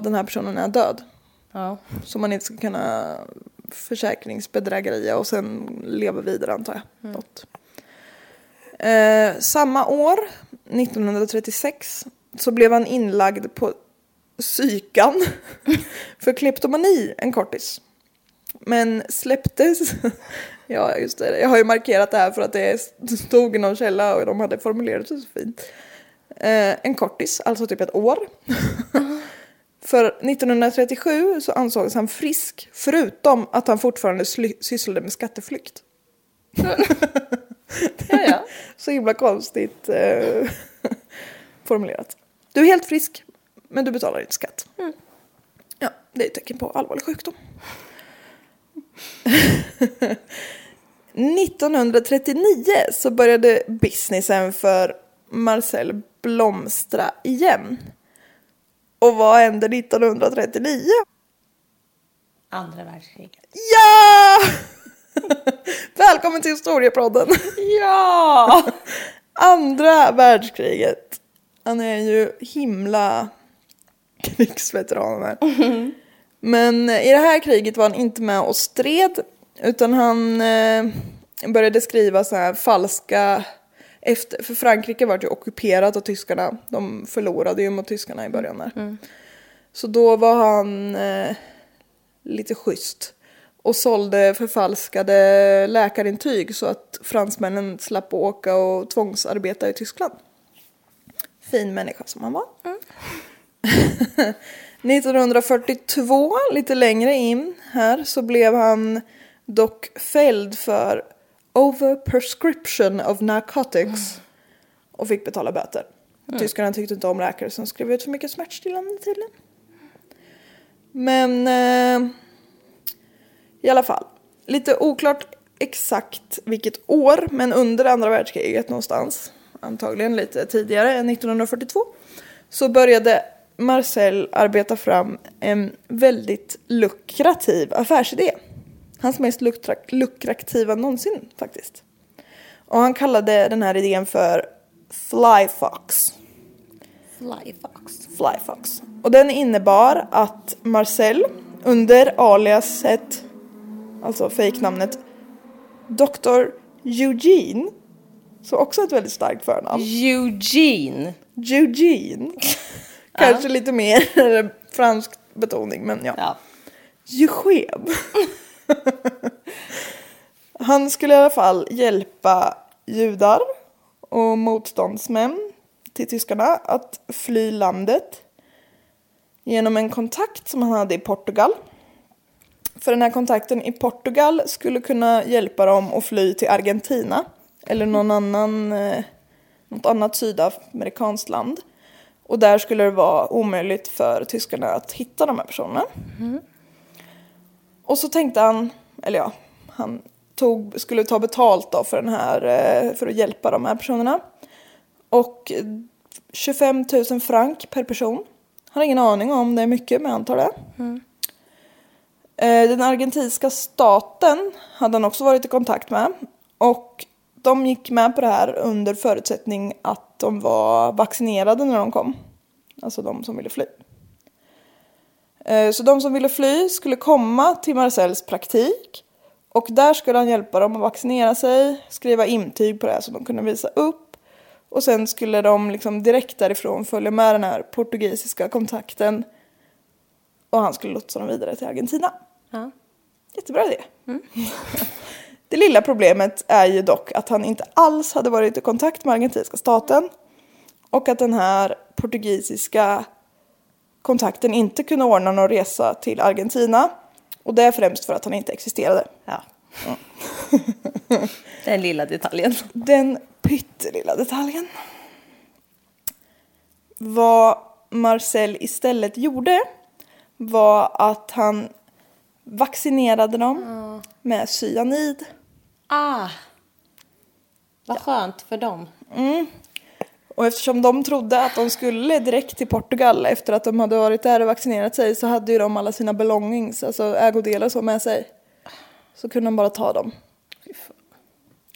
Den här personen är död. Ja. Så man inte ska kunna försäkringsbedrägeria och sen leva vidare, antar jag. Mm. Något. Eh, samma år, nittonhundratrettiosex, så blev han inlagd på psykan för kleptomani, en kortis. Men släpptes... ja, just det. Jag har ju markerat det här för att det stod i någon källa och de hade formulerat det så fint. Eh, en kortis, alltså typ ett år. För nittonhundratrettiosju så ansågs han frisk, förutom att han fortfarande sly- sysslade med skatteflykt. Ja. Så himla konstigt eh, formulerat. Du är helt frisk, men du betalar inte skatt. Mm. Ja, det är ett tecken på allvarlig sjukdom. nittonhundratrettionio så började businessen för Marcel blomstra igen. Och vad hände nittonhundratrettionio? Andra världskriget. Ja! Välkommen till historiepodden. Ja! Andra världskriget. Han är ju himla krigsveteran här. Mm-hmm. Men i det här kriget var han inte med och stred, utan han eh, började skriva så här falska... Efter, för Frankrike var ju ockuperat av tyskarna. De förlorade ju mot tyskarna i början där. Mm. Så då var han eh, lite schysst. Och sålde förfalskade läkarintyg så att fransmännen slapp åka och tvångsarbeta i Tyskland. Fin människa som han var. Mm. nittonhundrafyrtiotvå, lite längre in här, så blev han dock fälld för overprescription of narcotics och fick betala böter. Mm. Tyskarna tyckte inte om läkare som skrev ut för mycket smärtstillande tydligen. Men eh, i alla fall, lite oklart exakt vilket år, men under andra världskriget någonstans, antagligen lite tidigare än nittonhundrafyrtiotvå, så började Marcel arbeta fram en väldigt lukrativ affärsidé. Hans mest lukrativa någonsin faktiskt. Och han kallade den här idén för Fly Fox. Fly Fox. Fly Fox. Och den innebar att Marcel under aliaset, alltså fejknamnet doktor Eugene, så också ett väldigt starkt förnamn. Eugene. Eugene. Kanske ja. Lite mer fransk betoning, men ja. ja. Eugene. Han skulle i alla fall hjälpa judar och motståndsmän till tyskarna att fly landet genom en kontakt som han hade i Portugal. För den här kontakten i Portugal skulle kunna hjälpa dem att fly till Argentina eller någon annan, något annat sydamerikanskt land. Och där skulle det vara omöjligt för tyskarna att hitta de här personerna. Mm. Och så tänkte han, eller ja, han tog, skulle ta betalt då för, den här, för att hjälpa de här personerna. Och tjugofem tusen frank per person. Han har ingen aning om det är mycket, men jag antar det. Mm. Den argentinska staten hade han också varit i kontakt med. Och de gick med på det här under förutsättning att de var vaccinerade när de kom. Alltså de som ville fly. Så de som ville fly skulle komma till Marcels praktik. Och där skulle han hjälpa dem att vaccinera sig. Skriva intyg på det så de kunde visa upp. Och sen skulle de liksom direkt därifrån följa med den här portugisiska kontakten. Och han skulle lotsa dem vidare till Argentina. Ja. Jättebra idé. Mm. Det lilla problemet är ju dock att han inte alls hade varit i kontakt med argentinska staten. Och att den här portugisiska kontakten inte kunde ordna någon resa till Argentina. Och det är främst för att han inte existerade. Ja. Mm. Den lilla detaljen. Den pyttelilla detaljen. Vad Marcel istället gjorde var att han vaccinerade dem. Mm. med cyanid. Ah, vad ja. skönt för dem. Mm. Och eftersom de trodde att de skulle direkt till Portugal efter att de hade varit där och vaccinerat sig, så hade ju de alla sina belongings, alltså ägodelar så, med sig. Så kunde de bara ta dem.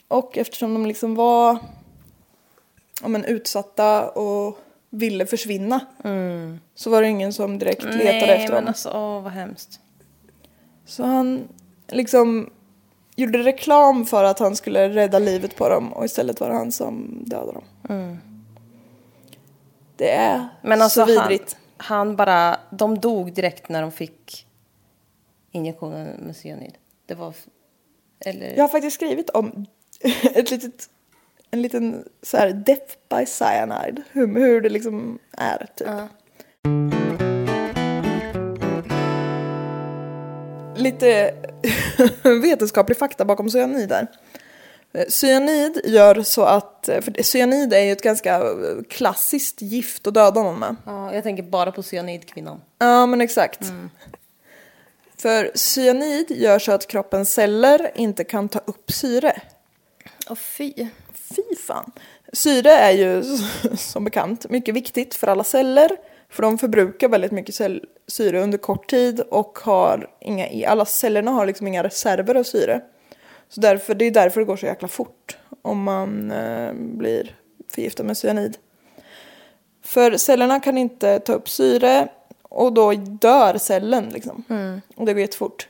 Och eftersom de liksom var om en utsatta och ville försvinna, mm. så var det ingen som direkt letade Nej, efter dem. Nej, men alltså, åh, vad hemskt. Så han liksom gjorde reklam för att han skulle rädda livet på dem, och istället var det han som dödade dem. Mm. Det är men alltså så vidrigt. Han, han bara, de dog direkt när de fick injektionen med cyanid. Det var, eller... Jag har faktiskt skrivit om ett litet, en liten så här death by cyanide. Hur, hur det liksom är typ. Uh. Lite vetenskaplig fakta bakom cyanid där. Cyanid gör så att... För cyanid är ju ett ganska klassiskt gift att döda någon med. Ja, jag tänker bara på cyanidkvinnan. Ja, men exakt. Mm. För cyanid gör så att kroppens celler inte kan ta upp syre. Åh, fy. Fy fan. Syre är ju som bekant mycket viktigt för alla celler. För de förbrukar väldigt mycket cell- syre under kort tid. Och har inga, alla cellerna har liksom inga reserver av syre. Så därför, det är därför det går så jäkla fort om man eh, blir förgiftad med cyanid. För cellerna kan inte ta upp syre, och då dör cellen liksom. Mm. Och det går jättefort.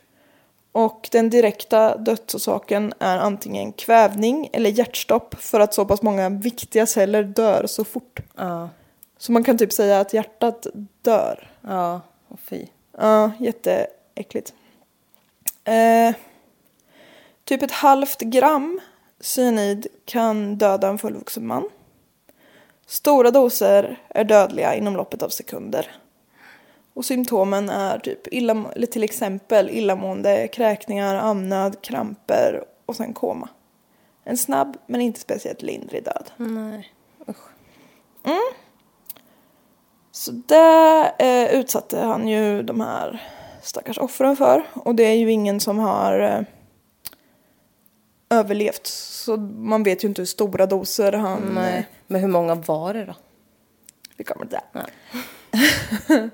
Och den direkta dödsorsaken är antingen kvävning eller hjärtstopp, för att så pass många viktiga celler dör så fort. Ja. Så man kan typ säga att hjärtat dör. Ja, och fy. Ja, jätteäckligt. Eh... Typ ett halvt gram cyanid kan döda en fullvuxen man. Stora doser är dödliga inom loppet av sekunder. Och symptomen är typ illa, eller till exempel illamående, kräkningar, amnöd, kramper och sen koma. En snabb men inte speciellt lindrig död. Nej, usch. Mm. Så där eh, utsatte han ju de här stackars offren för. Och det är ju ingen som har... Eh, överlevt, så man vet ju inte hur stora doser han... Nej. Men hur många var det då? Vi kommer till det. Nej.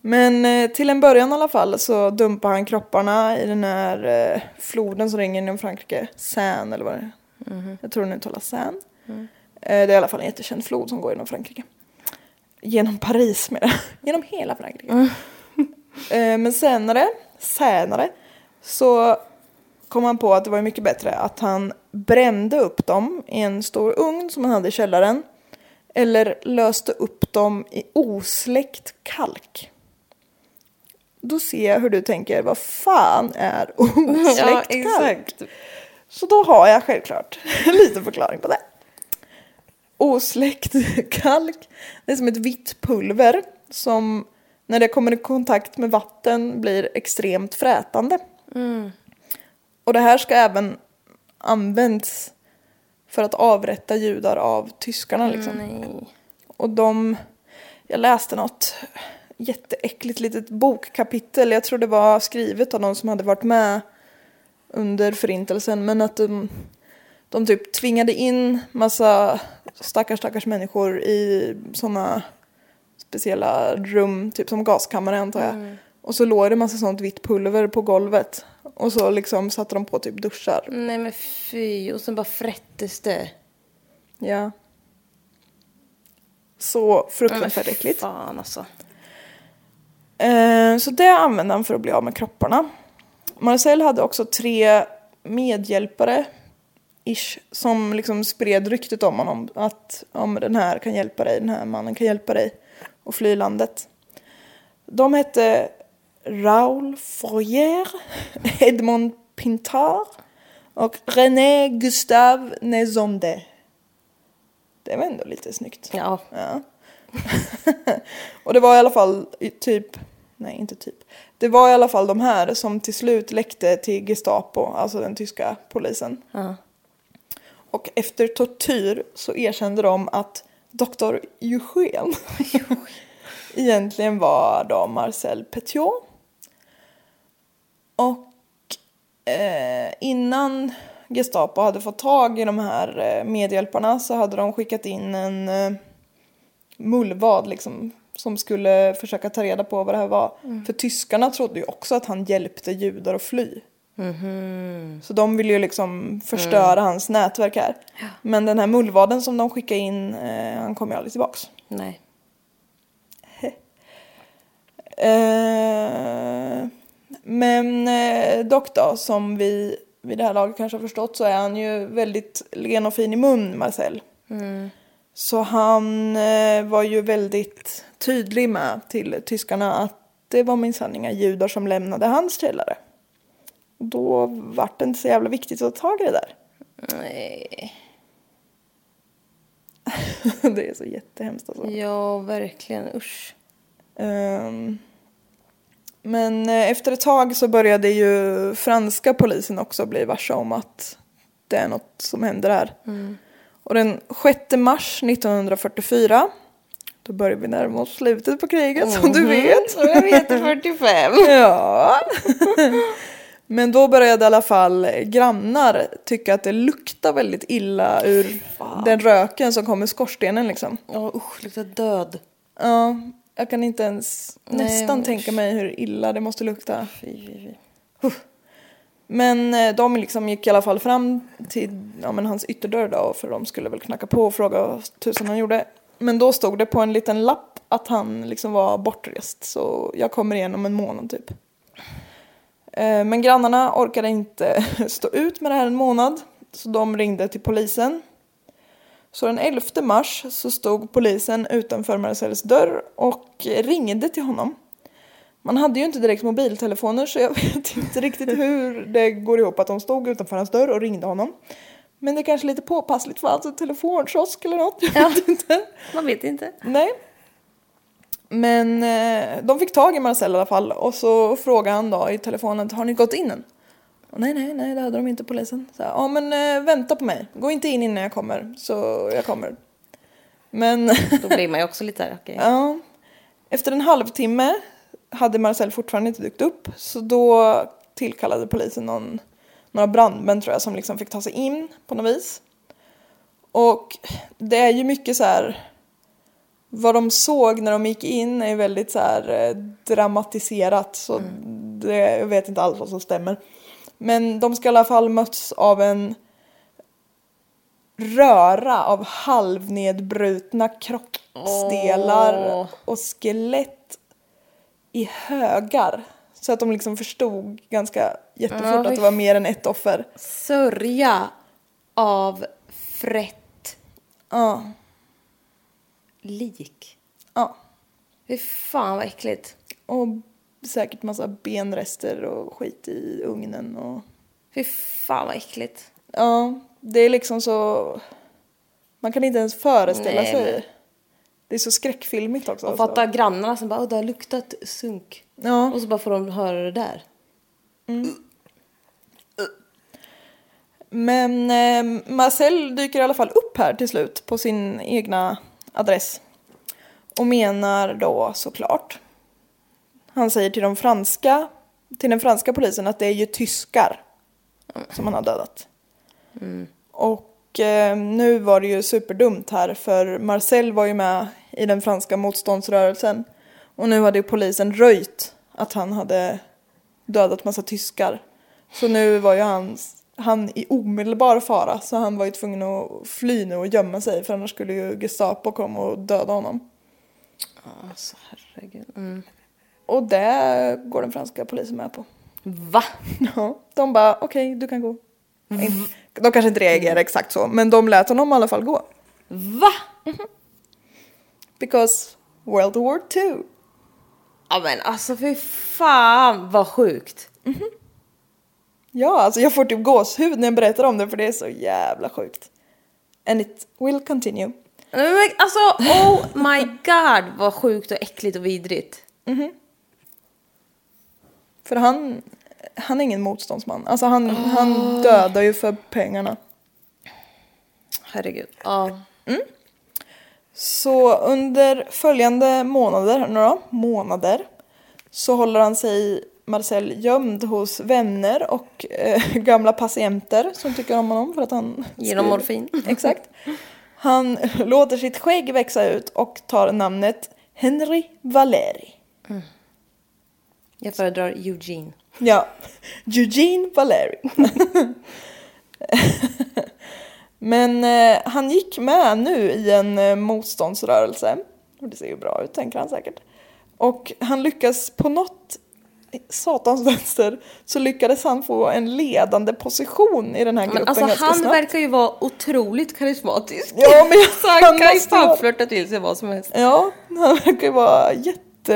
Men till en början i alla fall så dumpar han kropparna i den här floden som ringer inom Frankrike. Seine eller vad det är. Mm. Jag tror den uttalas Seine. Mm. Det är i alla fall en jättekänd flod som går genom Frankrike. Genom Paris med det. Genom hela Frankrike. Mm. Men senare, senare så... kom han på att det var mycket bättre att han brände upp dem i en stor ugn som han hade i källaren. Eller löste upp dem i osläckt kalk. Då ser jag hur du tänker, vad fan är osläckt ja, kalk? Exakt. Så då har jag självklart en liten förklaring på det. Osläckt kalk, det är som ett vitt pulver som när det kommer i kontakt med vatten blir extremt frätande. Mm. Och det här ska även användas för att avrätta judar av tyskarna. Liksom. Nej. Och de... Jag läste något jätteäckligt litet bokkapitel. Jag tror det var skrivet av någon som hade varit med under förintelsen. Men att de, de typ tvingade in massa stackars, stackars människor i såna speciella rum. Typ som gaskammare antar jag. Mm. Och så låg det massa sånt vitt pulver på golvet. Och så liksom satte de på typ duschar. Nej men fy. Och sen bara frättes det. Ja. Så fruktansvärt äckligt. Fan alltså. Eh, så det använde han för att bli av med kropparna. Marcel hade också tre medhjälpare. Ish. Som liksom spred ryktet om honom. Att om den här kan hjälpa dig. Den här mannen kan hjälpa dig. Och fly landet. De hette... Raoul Foyer, Edmond Pintar och René Gustave Nezonde. Det var ändå lite snyggt. Ja. ja. Och det var i alla fall typ... Nej, inte typ. Det var i alla fall de här som till slut läckte till Gestapo, alltså den tyska polisen. Ja. Och efter tortyr så erkände de att doktor Eugen... egentligen var då Marcel Petiot. Och eh, innan Gestapo hade fått tag i de här medhjälparna så hade de skickat in en mullvad liksom, som skulle försöka ta reda på vad det här var. Mm. För tyskarna trodde ju också att han hjälpte judar att fly. Mm-hmm. Så de ville ju liksom förstöra mm. hans nätverk här. Ja. Men den här mullvaden som de skickade in, eh, han kom ju aldrig tillbaks. Nej. eh, men eh, dock då, som vi vid det här laget kanske har förstått, så är han ju väldigt len och fin i mun, Marcel. Mm. Så han eh, var ju väldigt tydlig med till tyskarna att det var minsann inga judar som lämnade hans källare. Då var det inte så jävla viktigt att ta tag i det där. Nej. Det är så jättehemskt alltså. Ja, verkligen. Usch. Um, men efter ett tag så började ju franska polisen också bli varse om att det är något som händer här. Mm. Och den sjätte mars nittonhundrafyrtiofyra, då börjar vi närma oss slutet på kriget, mm-hmm. som du vet. Och jag vet, fyrtiofem. Ja. Men då började i alla fall grannar tycka att det luktar väldigt illa ur Fan. den röken som kommer ur skorstenen liksom. Ja, usch, luktar död. Ja, jag kan inte ens Nej, nästan usch. tänka mig hur illa det måste lukta. Men de liksom gick i alla fall fram till ja, men hans ytterdörr då, för de skulle väl knacka på och fråga vad tusan han gjorde. Men då stod det på en liten lapp att han liksom var bortrest, så jag kommer igen om en månad typ. Men grannarna orkade inte stå ut med det här en månad, så de ringde till polisen. Så den elfte mars så stod polisen utanför Marcels dörr och ringde till honom. Man hade ju inte direkt mobiltelefoner, så jag vet inte riktigt hur det går ihop att de stod utanför hans dörr och ringde honom. Men det är kanske lite påpassligt för alltså telefonkiosk eller något, jag vet ja, inte. Man vet inte. Nej. Men eh, de fick tag i Marcel i alla fall. Och så frågade han då i telefonen: har ni gått in än? Och nej, nej, nej, det hade de inte, polisen. Så här, ja, men eh, vänta på mig. Gå inte in innan jag kommer. Så jag kommer. Men då blir man ju också lite här, okej. Okay. Ja. Efter en halvtimme hade Marcel fortfarande inte dykt upp. Så då tillkallade polisen någon, några brandmän tror jag, som liksom fick ta sig in på något vis. Och det är ju mycket så här... Vad de såg när de gick in är väldigt så här, eh, dramatiserat. Så mm. det, jag vet inte alls vad som stämmer. Men de ska i alla fall möts av en röra av halvnedbrutna kroppsdelar oh. och skelett i högar. Så att de liksom förstod ganska jättefort oh, att det var mer än ett offer. Sörja av frätt. Ja. Ah. Lik. Ja. Fy fan vad äckligt. Och säkert massa benrester och skit i ugnen. Och... Fy fan vad äckligt. Ja, det är liksom så... Man kan inte ens föreställa Nej, sig. Men... Det är så skräckfilmigt också. Och fatta grannarna som bara, åh, det har luktat sunk. Ja. Och så bara får de höra det där. Mm. Men eh, Marcel dyker i alla fall upp här till slut på sin egna... adress. Och menar då såklart. Han säger till de franska till den franska polisen att det är ju tyskar mm. som han har dödat. Mm. Och eh, nu var det ju superdumt här, för Marcel var ju med i den franska motståndsrörelsen, och nu hade ju polisen röjt att han hade dödat massa tyskar. Så nu var ju hans han i omedelbar fara, så han var ju tvungen att fly nu och gömma sig, för annars skulle ju Gestapo komma och döda honom. Alltså, herregud. Mm. Och det går den franska polisen med på. Va? Ja, de bara, okej, okay, du kan gå. Mm. De kanske inte reagerar exakt så, men de lät honom i alla fall gå. Va? Mm-hmm. Because World War Two. Ja, men alltså, fy fan vad sjukt. Mm-hmm. Ja, alltså jag får typ gåshud när jag berättar om det, för det är så jävla sjukt. And it will continue. Alltså, oh my god, vad sjukt och äckligt och vidrigt. Mm-hmm. För han, han är ingen motståndsman. Alltså han, oh. han dödar ju för pengarna. Herregud. Ja. Oh. Mm. Så under följande månader, några månader, så håller han sig Marcel gömd hos vänner och eh, gamla patienter som tycker om honom för att han genom morfin. Exakt. Han låter sitt skägg växa ut och tar namnet Henry Valéry. Mm. Jag föredrar Eugene. Ja, Eugene Valéry. Men eh, han gick med nu i en eh, motståndsrörelse. Och det ser ju bra ut, tänker han säkert. Och han lyckas på något satans vänster så lyckades han få en ledande position i den här gruppen. Men alltså han snabbt. Verkar ju vara otroligt karismatisk. Ja, men så han, han kan ju fan flörta till sig vad som helst. Ja, han verkar ju vara jätte...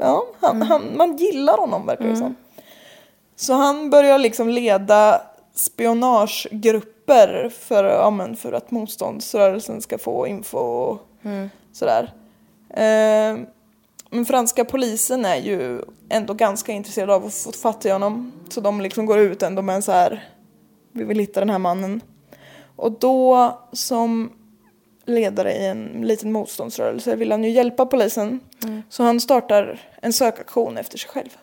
Ja, han, mm. han, man gillar honom verkar det mm. som. Så han börjar liksom leda spionagegrupper för, ja, men för att motståndsrörelsen ska få info och mm. sådär. Ehm... Men franska polisen är ju ändå ganska intresserad av att få fatta i honom. Så de liksom går ut ändå med en så här... Vi vill hitta den här mannen. Och då som ledare i en liten motståndsrörelse vill han ju hjälpa polisen. Mm. Så han startar en sökaktion efter sig själv.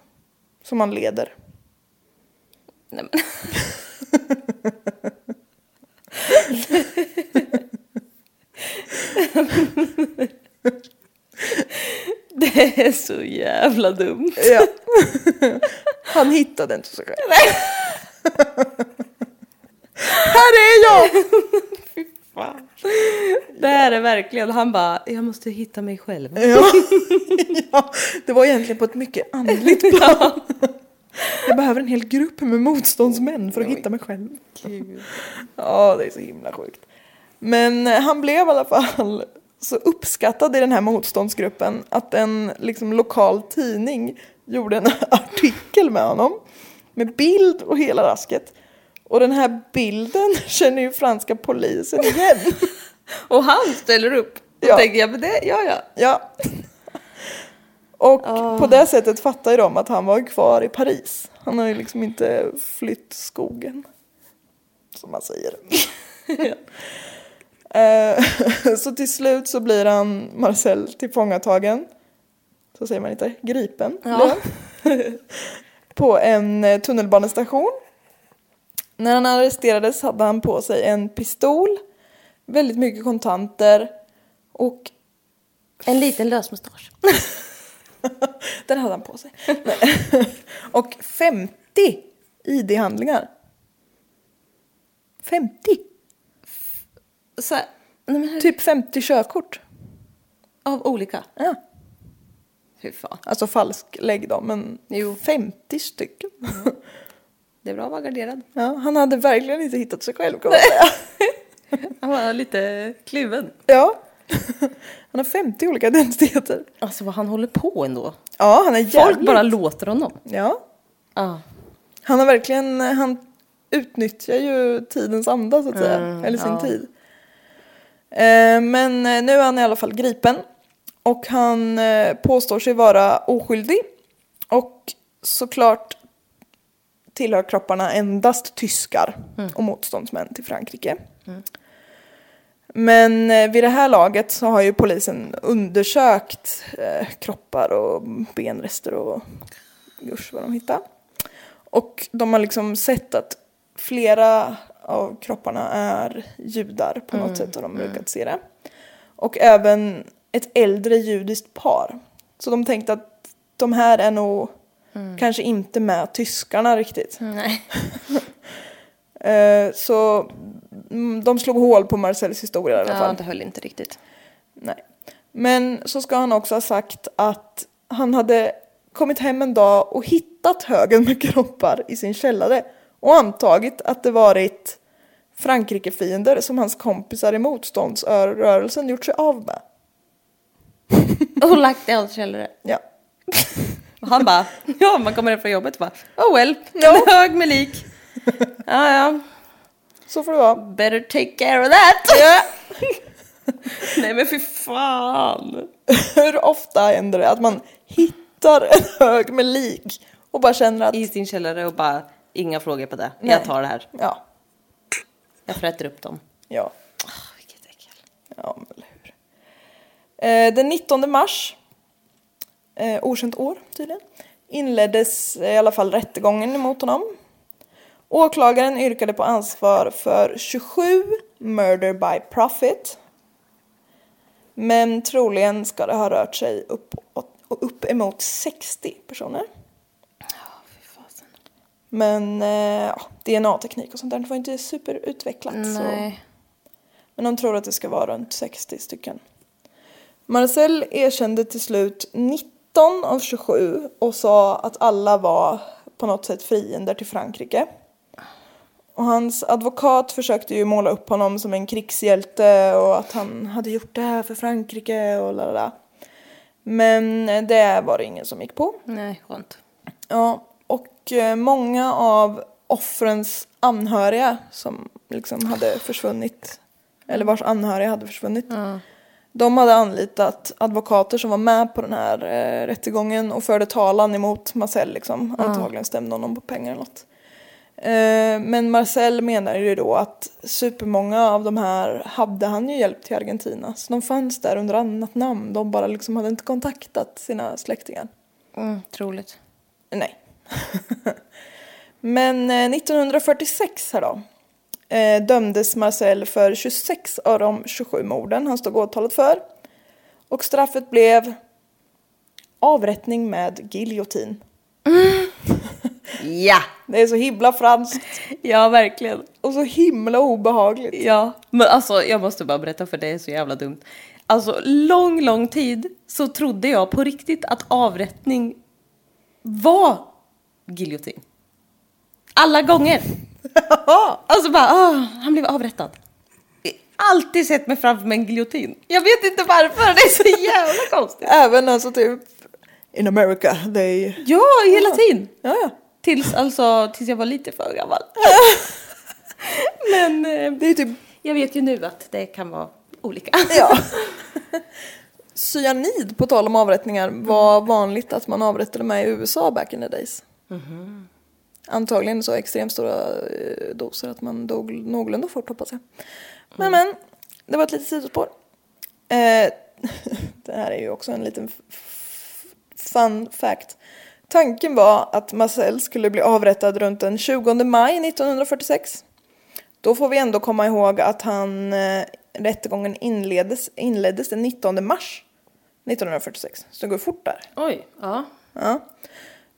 Som han leder. Nej men... Det är så jävla dumt. Ja. Han hittade inte så själv. Nej. Här är jag! Fy fan. Det här är verkligen. Han bara, jag måste hitta mig själv. Ja. Ja. Det var egentligen på ett mycket andligt plan. Ja. Jag behöver en hel grupp med motståndsmän för att hitta mig själv. Gud. Ja, det är så himla sjukt. Men han blev i alla fall... så uppskattade i den här motståndsgruppen att en liksom, lokal tidning gjorde en artikel med honom. Med bild och hela rasket. Och den här bilden känner ju franska polisen igen. Och han ställer upp. Och ja. Tänker jag på det? Ja, ja. ja. Och oh. på det sättet fattar ju de att han var kvar i Paris. Han har ju liksom inte flytt skogen. Som man säger. Ja. Så till slut så blir han Marcel tillfångatagen. Så säger man inte. Gripen. Ja. På en tunnelbanestation. När han arresterades hade han på sig en pistol. Väldigt mycket kontanter. Och en liten lösmustasch. Den hade han på sig. Och femtio I D-handlingar. femtio Så här, nej men här... Typ femtio körkort. Av olika? Ja. Fy fan. Alltså falsk lägg då, men jo. femtio stycken. Mm. Det är bra att vara garderad. Ja, han hade verkligen inte hittat sig själv. Han var lite kluven. Ja. Han har femtio olika identiteter. Alltså vad han håller på ändå. Ja, han är jävligt. Folk bara låter honom. Ja. Ah. Han har verkligen, han utnyttjar ju tidens anda så att säga. Mm, eller sin ja. tid. Men nu är han i alla fall gripen och han påstår sig vara oskyldig och såklart tillhör kropparna endast tyskar mm. och motståndsmän till Frankrike. Mm. Men vid det här laget så har ju polisen undersökt kroppar och benrester och gurs vad de hittar. Och de har liksom sett att flera av kropparna är judar på något mm, sätt har de mm. brukat se det. Och även ett äldre judiskt par. Så de tänkte att de här är nog mm. kanske inte med tyskarna riktigt. Nej. Så de slog hål på Marcels historia i alla fall. Ja, det höll inte riktigt. Nej. Men så ska han också ha sagt att han hade kommit hem en dag och hittat högen med kroppar i sin källare. Och antagit att det varit Frankrike-fiender som hans kompisar i motståndsrörelsen gjort sig av med. Och lagt i hans källare. Ja. Och han bara, ja man kommer från jobbet och bara, oh well, jag är hög med lik. Ja, ja. Så får det vara. Better take care of that. Ja. Nej men fy fan. Hur ofta händer det att man hittar en hög med lik och bara känner att... I sin källare och bara... Inga frågor på det. Nej. Jag tar det här. Ja. Jag frätter upp dem. Ja. Oh, vilket äckel. Ja, men hur. Eh, den nittonde mars. Eh, okänt år tydligen. inleddes i alla fall rättegången mot honom. Åklagaren yrkade på ansvar för tjugosju murder by profit. Men troligen ska det ha rört sig upp, upp emot sextio personer. Men ja, D N A-teknik och sånt där det var inte superutvecklat. Nej. Så. Men de tror att det ska vara runt sextio stycken. Marcel erkände till slut nitton av tjugosju och sa att alla var på något sätt fiender till Frankrike. Och hans advokat försökte ju måla upp honom som en krigshjälte och att han hade gjort det här för Frankrike och lalala. Men det var det ingen som gick på. Nej, skönt. Ja, och många av offrens anhöriga som liksom hade försvunnit, eller vars anhöriga hade försvunnit, mm. de hade anlitat advokater som var med på den här eh, rättegången och förde talan emot Marcel liksom. Mm. Antagligen stämde honom på pengar eller något. Men Marcel menar ju då att supermånga av de här hade han ju hjälpt till Argentina. Så de fanns där under annat namn. De bara liksom hade inte kontaktat sina släktingar. Mm, troligt. Nej. Men nittonhundrafyrtiosex här då dömdes Marcel för tjugosex av de tjugosju morden han stod åtalat för. Och straffet blev avrättning med giljotin. Mm. Ja, det är så himla franskt. Ja, verkligen. Och så himla obehagligt. Ja, men alltså jag måste bara berätta för det är så jävla dumt. Alltså lång, lång tid så trodde jag på riktigt att avrättning var giljotin. Alla gånger. Alltså bara, åh, han blev avrättad. Alltid sett mig framför mig en giljotin. Jag vet inte varför, det är så jävla konstigt. Även alltså typ in America, they... Ja, hela tiden. Ja, ja. Tills, alltså, tills jag var lite för gammal. Men det är typ... jag vet ju nu att det kan vara olika. Ja. Cyanid, på tal om avrättningar, var vanligt att man avrättade med i U S A back in the days. Mm-hmm. Antagligen så extremt stora doser att man dog någorlunda fort, hoppas jag. Men, mm. men det var ett litet sidospår. Eh, det här är ju också en liten fun fact. Tanken var att Marcel skulle bli avrättad runt den tjugonde maj nittonhundrafyrtiosex. Då får vi ändå komma ihåg att han eh, rättegången inleddes, inleddes den nittonde mars nittonhundrafyrtiosex. Så det går fort där. Oj, ja. ja.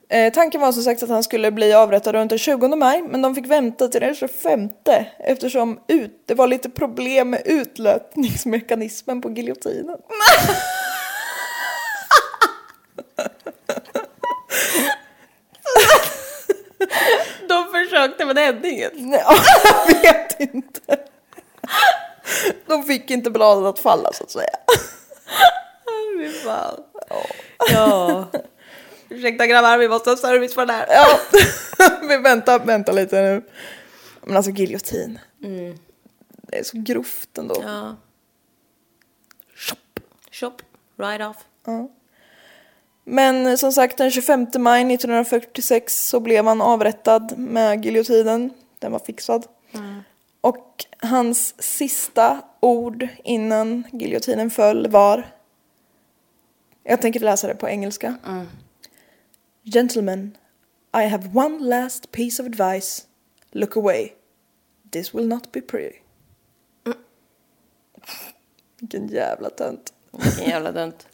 Eh, tanken var som sagt att han skulle bli avrättad runt den tjugonde maj. Men de fick vänta till den tjugofemte. Eftersom ut, det var lite problem med utlötningsmekanismen på giljotinen. De försökte men det hände inget. Nej, jag vet inte. De fick inte bladet att falla så att säga. Fy fan. Ja. ja. Ursäkta grabbar, vi måste ha service för det här. Ja. Vi väntar, väntar lite nu. Men alltså giljotin. Mm. Det är så grovt ändå. Ja. Shop. Shop. Right off. Ja. Men som sagt, den tjugofemte maj nittonhundrafyrtiosex så blev han avrättad med giljotinen. Den var fixad. Mm. Och hans sista ord innan giljotinen föll var... jag tänker läsa det på engelska. Mm. Gentlemen, I have one last piece of advice. Look away. This will not be pretty. Mm. Vilken jävla tönt. Vilken jävla tönt.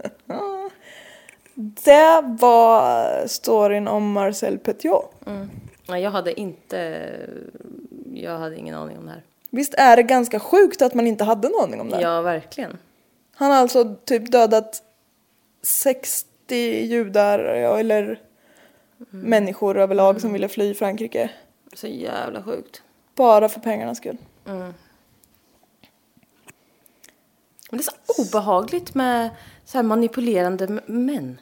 Det var storyn om Marcel Petiot. Mm. Jag hade inte... jag hade ingen aning om det här. Visst är det ganska sjukt att man inte hade någon aning om det här? Ja, verkligen. Han har alltså typ dödat sextio judar eller mm. människor överlag mm. som ville fly Frankrike. Så jävla sjukt. Bara för pengarnas skull. Mm. Men det är så obehagligt med så här manipulerande män.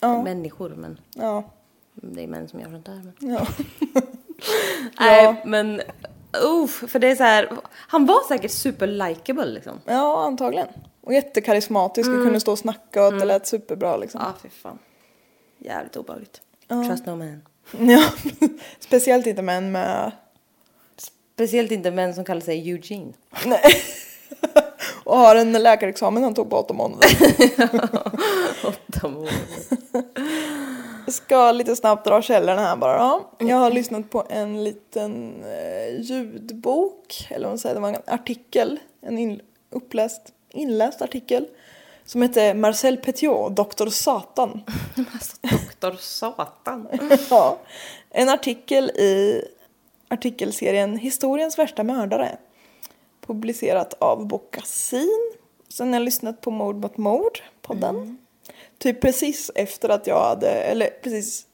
Ja. Människor, men... ja. Det är män som gör sånt där. Men... ja. Nej, ja. men... Uh, för det är så här... han var säkert super-likeable, liksom. Ja, antagligen. Och jättekarismatisk. Mm. Och kunde stå och snacka och att mm. det lät superbra, liksom. Ja, ah, fy fan. Jävligt obehagligt. Ja. Trust no man. Ja. Speciellt inte män med... speciellt inte män som kallar sig Eugene. Nej. Och har en läkarexamen han tog på åtta månader. åtta månader. ska lite snabbt dra källorna här bara. Ja. Jag har lyssnat på en liten eh, ljudbok. Eller vad säger det var en artikel. En in, uppläst, inläst artikel. Som heter Marcel Petiot, Doktor Satan. Alltså, Doktor Satan? Ja. En artikel i artikelserien Historiens värsta mördare. Publicerat av Bokasin. Sen har jag lyssnat på Mord mot mord på den. Mm. Typ precis efter att jag hade... Eller precis...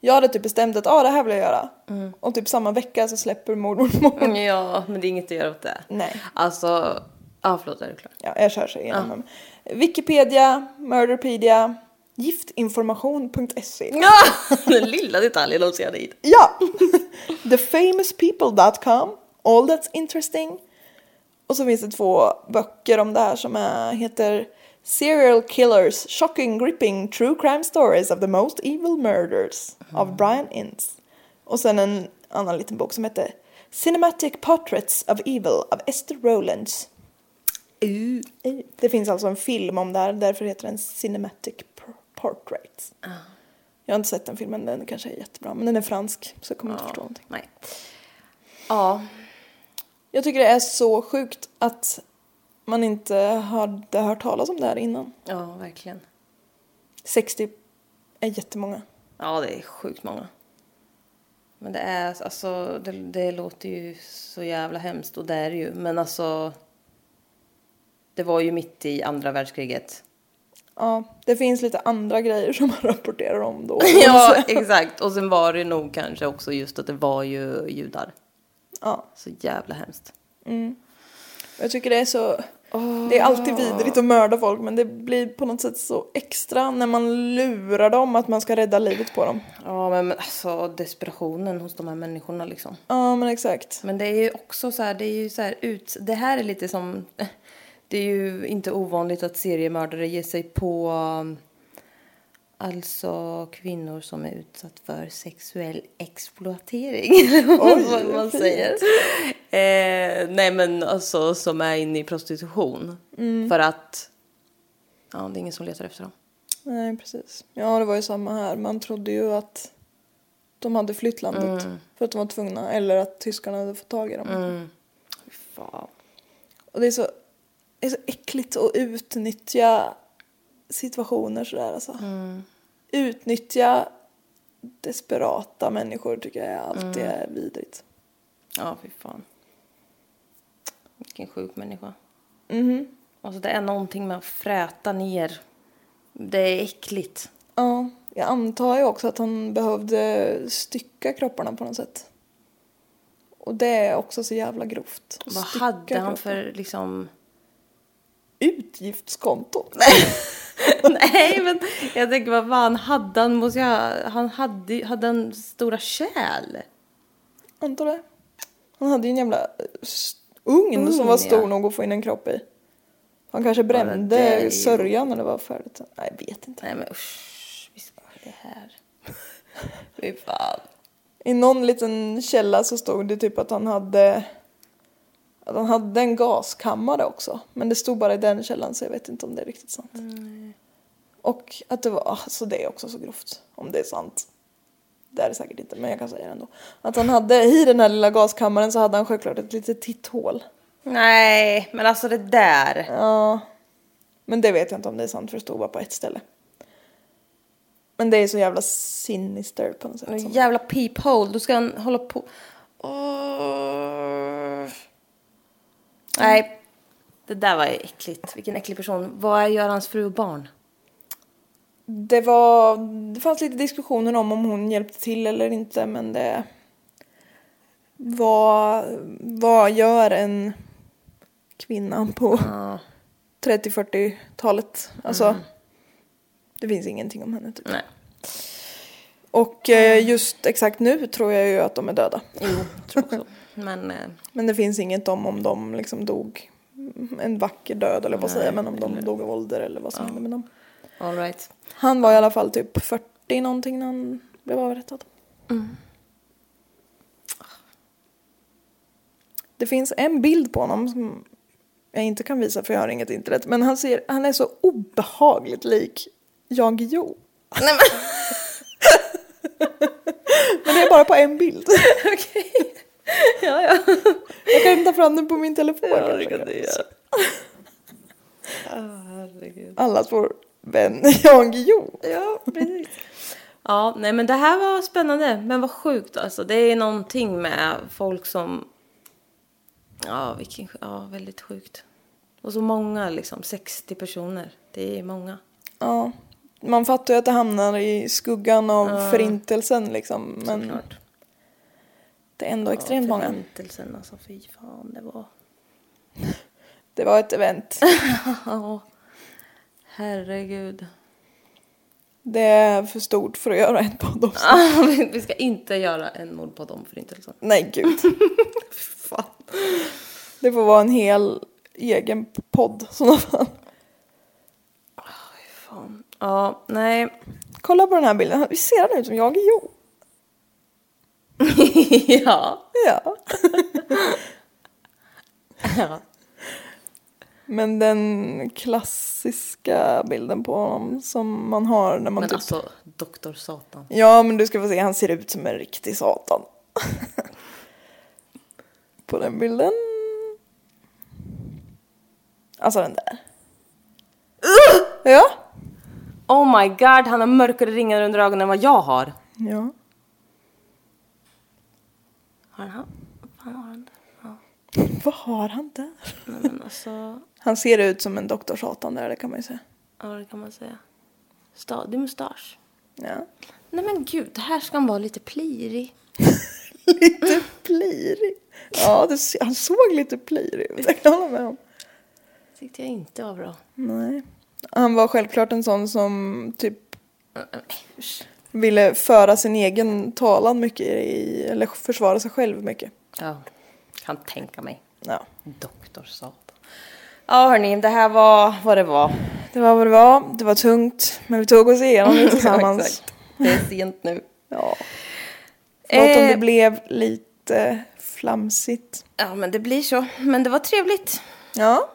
Jag hade typ bestämt att ah, det här vill jag göra. Mm. Och typ samma vecka så släpper Mord mot mord. Mm, ja, men det är inget att göra åt det. Nej. Alltså... Ah, förlåt, är det klart? Ja, jag kör sig igenom. Ah. Wikipedia, Murderpedia, giftinformation punkt se. Ja, den lilla detaljen låter jag dit. Ja! the famous people dot com, All That's Interesting. Och så finns det två böcker om det här som är, heter Serial Killers, Shocking, Gripping, True Crime Stories of the Most Evil Murders mm. av Brian Ince. Och sen en annan liten bok som heter Cinematic Portraits of Evil av Esther Rowlands. Uh. Det finns alltså en film om det här, därför heter den Cinematic Portraits. Uh. Jag har inte sett den filmen, den kanske är jättebra, men den är fransk så jag kommer uh. inte förstå någonting. Nej. Ja. Uh. Jag tycker det är så sjukt att man inte hade hört talas om det här innan. Ja, verkligen. sextio är jättemånga. Ja, det är sjukt många. Men det är alltså det, det låter ju så jävla hemskt och det är ju, men alltså det var ju mitt i andra världskriget. Ja, det finns lite andra grejer som man rapporterar om då. Ja, exakt. Och sen var det nog kanske också just att det var ju judar. Ja. Så jävla hemskt. Mm. Jag tycker det är så... Oh. Det är alltid vidrigt att mörda folk, men det blir på något sätt så extra när man lurar dem att man ska rädda livet på dem. Ja, men alltså desperationen hos de här människorna liksom. Ja, men exakt. Men det är ju också så här, det är ju så här ut... Det här är lite som... Det är ju inte ovanligt att seriemördare ger sig på alltså kvinnor som är utsatt för sexuell exploatering. Oj, vad man säger. Eh, nej men alltså som är inne i prostitution. Mm. För att ja, det är ingen som letar efter dem. Nej, precis. Ja, det var ju samma här. Man trodde ju att de hade flytt landet mm. för att de var tvungna. Eller att tyskarna hade fått tag i dem. Mm. Fan. Och det är så... Det är så äckligt att utnyttja situationer sådär alltså. Mm. Utnyttja desperata människor tycker jag alltid mm. är vidrigt. Ja, fy fan. Vilken sjuk människa. Mm-hmm. Alltså det är någonting med att fräta ner. Det är äckligt. Ja, jag antar ju också att han behövde stycka kropparna på något sätt. Och det är också så jävla grovt. Vad hade han kroppen för liksom... Utgiftskonto. Nej. Nej, men jag tänker vad fan hade han måste jag, han hade hade en stora kärl. Antar det. Han hade ju en jävla ugn mm, som var stor ja. nog att få in en kropp i. Han kanske brände ja, sörjan eller vad färdigt. Nej, jag vet inte. Nej men usch, vi ska det här. Fy fan. I någon liten källa så stod det typ att han hade Att han hade en gaskammare också. Men det stod bara i den källan så jag vet inte om det är riktigt sant. Mm. Och att det var... Alltså det är också så grovt. Om det är sant. Det är det säkert inte, men jag kan säga det ändå. Att han hade... I den här lilla gaskammaren så hade han självklart ett litet titthål. Nej, men alltså det där. Ja. Men det vet jag inte om det är sant för det stod bara på ett ställe. Men det är så jävla sinister på något sätt. En jävla peephole. Då ska han hålla på... Oh. Mm. Nej, det där var äckligt. Vilken äcklig person. Vad gör hans fru och barn? Det var... Det fanns lite diskussioner om om hon hjälpte till eller inte. Men det... Vad, vad gör en kvinna på mm. trettio-fyrtiotalet? Alltså, mm. det finns ingenting om henne typ. Nej. Och eh, just exakt nu tror jag ju att de är döda. Jo, jag tror också. Men, eh, men det finns inget om om de liksom dog en vacker död eller vad säger men om de dog av ålder eller vad som hände ja. med dem. All right. Han var i alla fall typ fyrtio någonting när han blev avrättad. Mm. Det finns en bild på honom som jag inte kan visa för jag har inget internet, men han ser han är så obehagligt lik Jag Jo. Nej men bara på en bild. Okej. Okay. Ja, ja. Jag kan ta fram den på min telefon. Ja, det kan det göra. Oh, herregud. Allas vår vän Jan Guillou. Ja, precis. Ja, nej, men det här var spännande. Men vad sjukt alltså. Det är någonting med folk som... Ja, vilken... ja, väldigt sjukt. Och så många liksom. sextio personer. Det är många. Ja. Man fattar ju att det hamnar i skuggan av ja. förintelsen liksom. Men såklart. Det är ändå ja, extremt många. Förintelsen alltså. Fy fan, det var... Det var ett event. Ja. Herregud. Det är för stort för att göra en podd om. Vi ska inte göra en mordpodd om förintelsen. Nej, gud. Fan. Det får vara en hel egen podd. Sådana fall. Oh, fan. Ja, nej. Kolla på den här bilden. Vi ser den ut som jag är jo. Ja. Ja. Ja. Men den klassiska bilden på honom som man har när man men typ... alltså, doktor Satan. Ja, men du ska få se, han ser ut som en riktig satan. På den bilden. Alltså den där. Uh! Ja. Oh my god, han har mörkare ringar under ögonen än vad jag har. Ja. Har han? Vad har han? Vad har han där? Nej, men alltså... Han ser ut som en doktor Satan där, det kan man ju säga. Ja, det kan man säga. Stad, det är mustasch. Ja. Nej men gud, här ska han vara lite plirig. Lite plirig? Ja, det, han såg lite plirig ut. Jag kan hålla med om. Det tyckte jag inte var bra. Nej. Han var självklart en sån som typ... ville föra sin egen talan mycket i... Eller försvara sig själv mycket. Ja. Kan tänka mig. Ja. Doktor Satan. Ja hörni, det här var vad det var. Det var vad det var. Det var tungt. Men vi tog oss igenom det tillsammans. Det är sent nu. Ja. Förlåt eh, om det blev lite flamsigt. Ja, men det blir så. Men det var trevligt. Ja.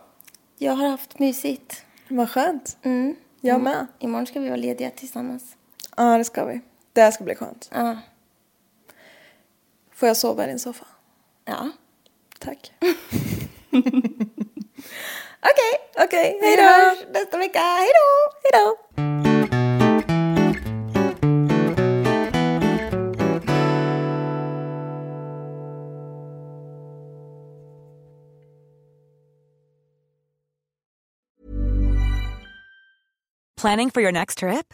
Jag har haft mysigt. Vad skönt. Mm. Jag med. Imorgon ska vi vara lediga tillsammans. Ja, det ska vi. Det här ska bli skönt. Ja. Får jag sova i din soffa? Ja. Tack. Okej, okej. Hej då. Nästa vecka. Hej då. Hej då. Planning for your next trip?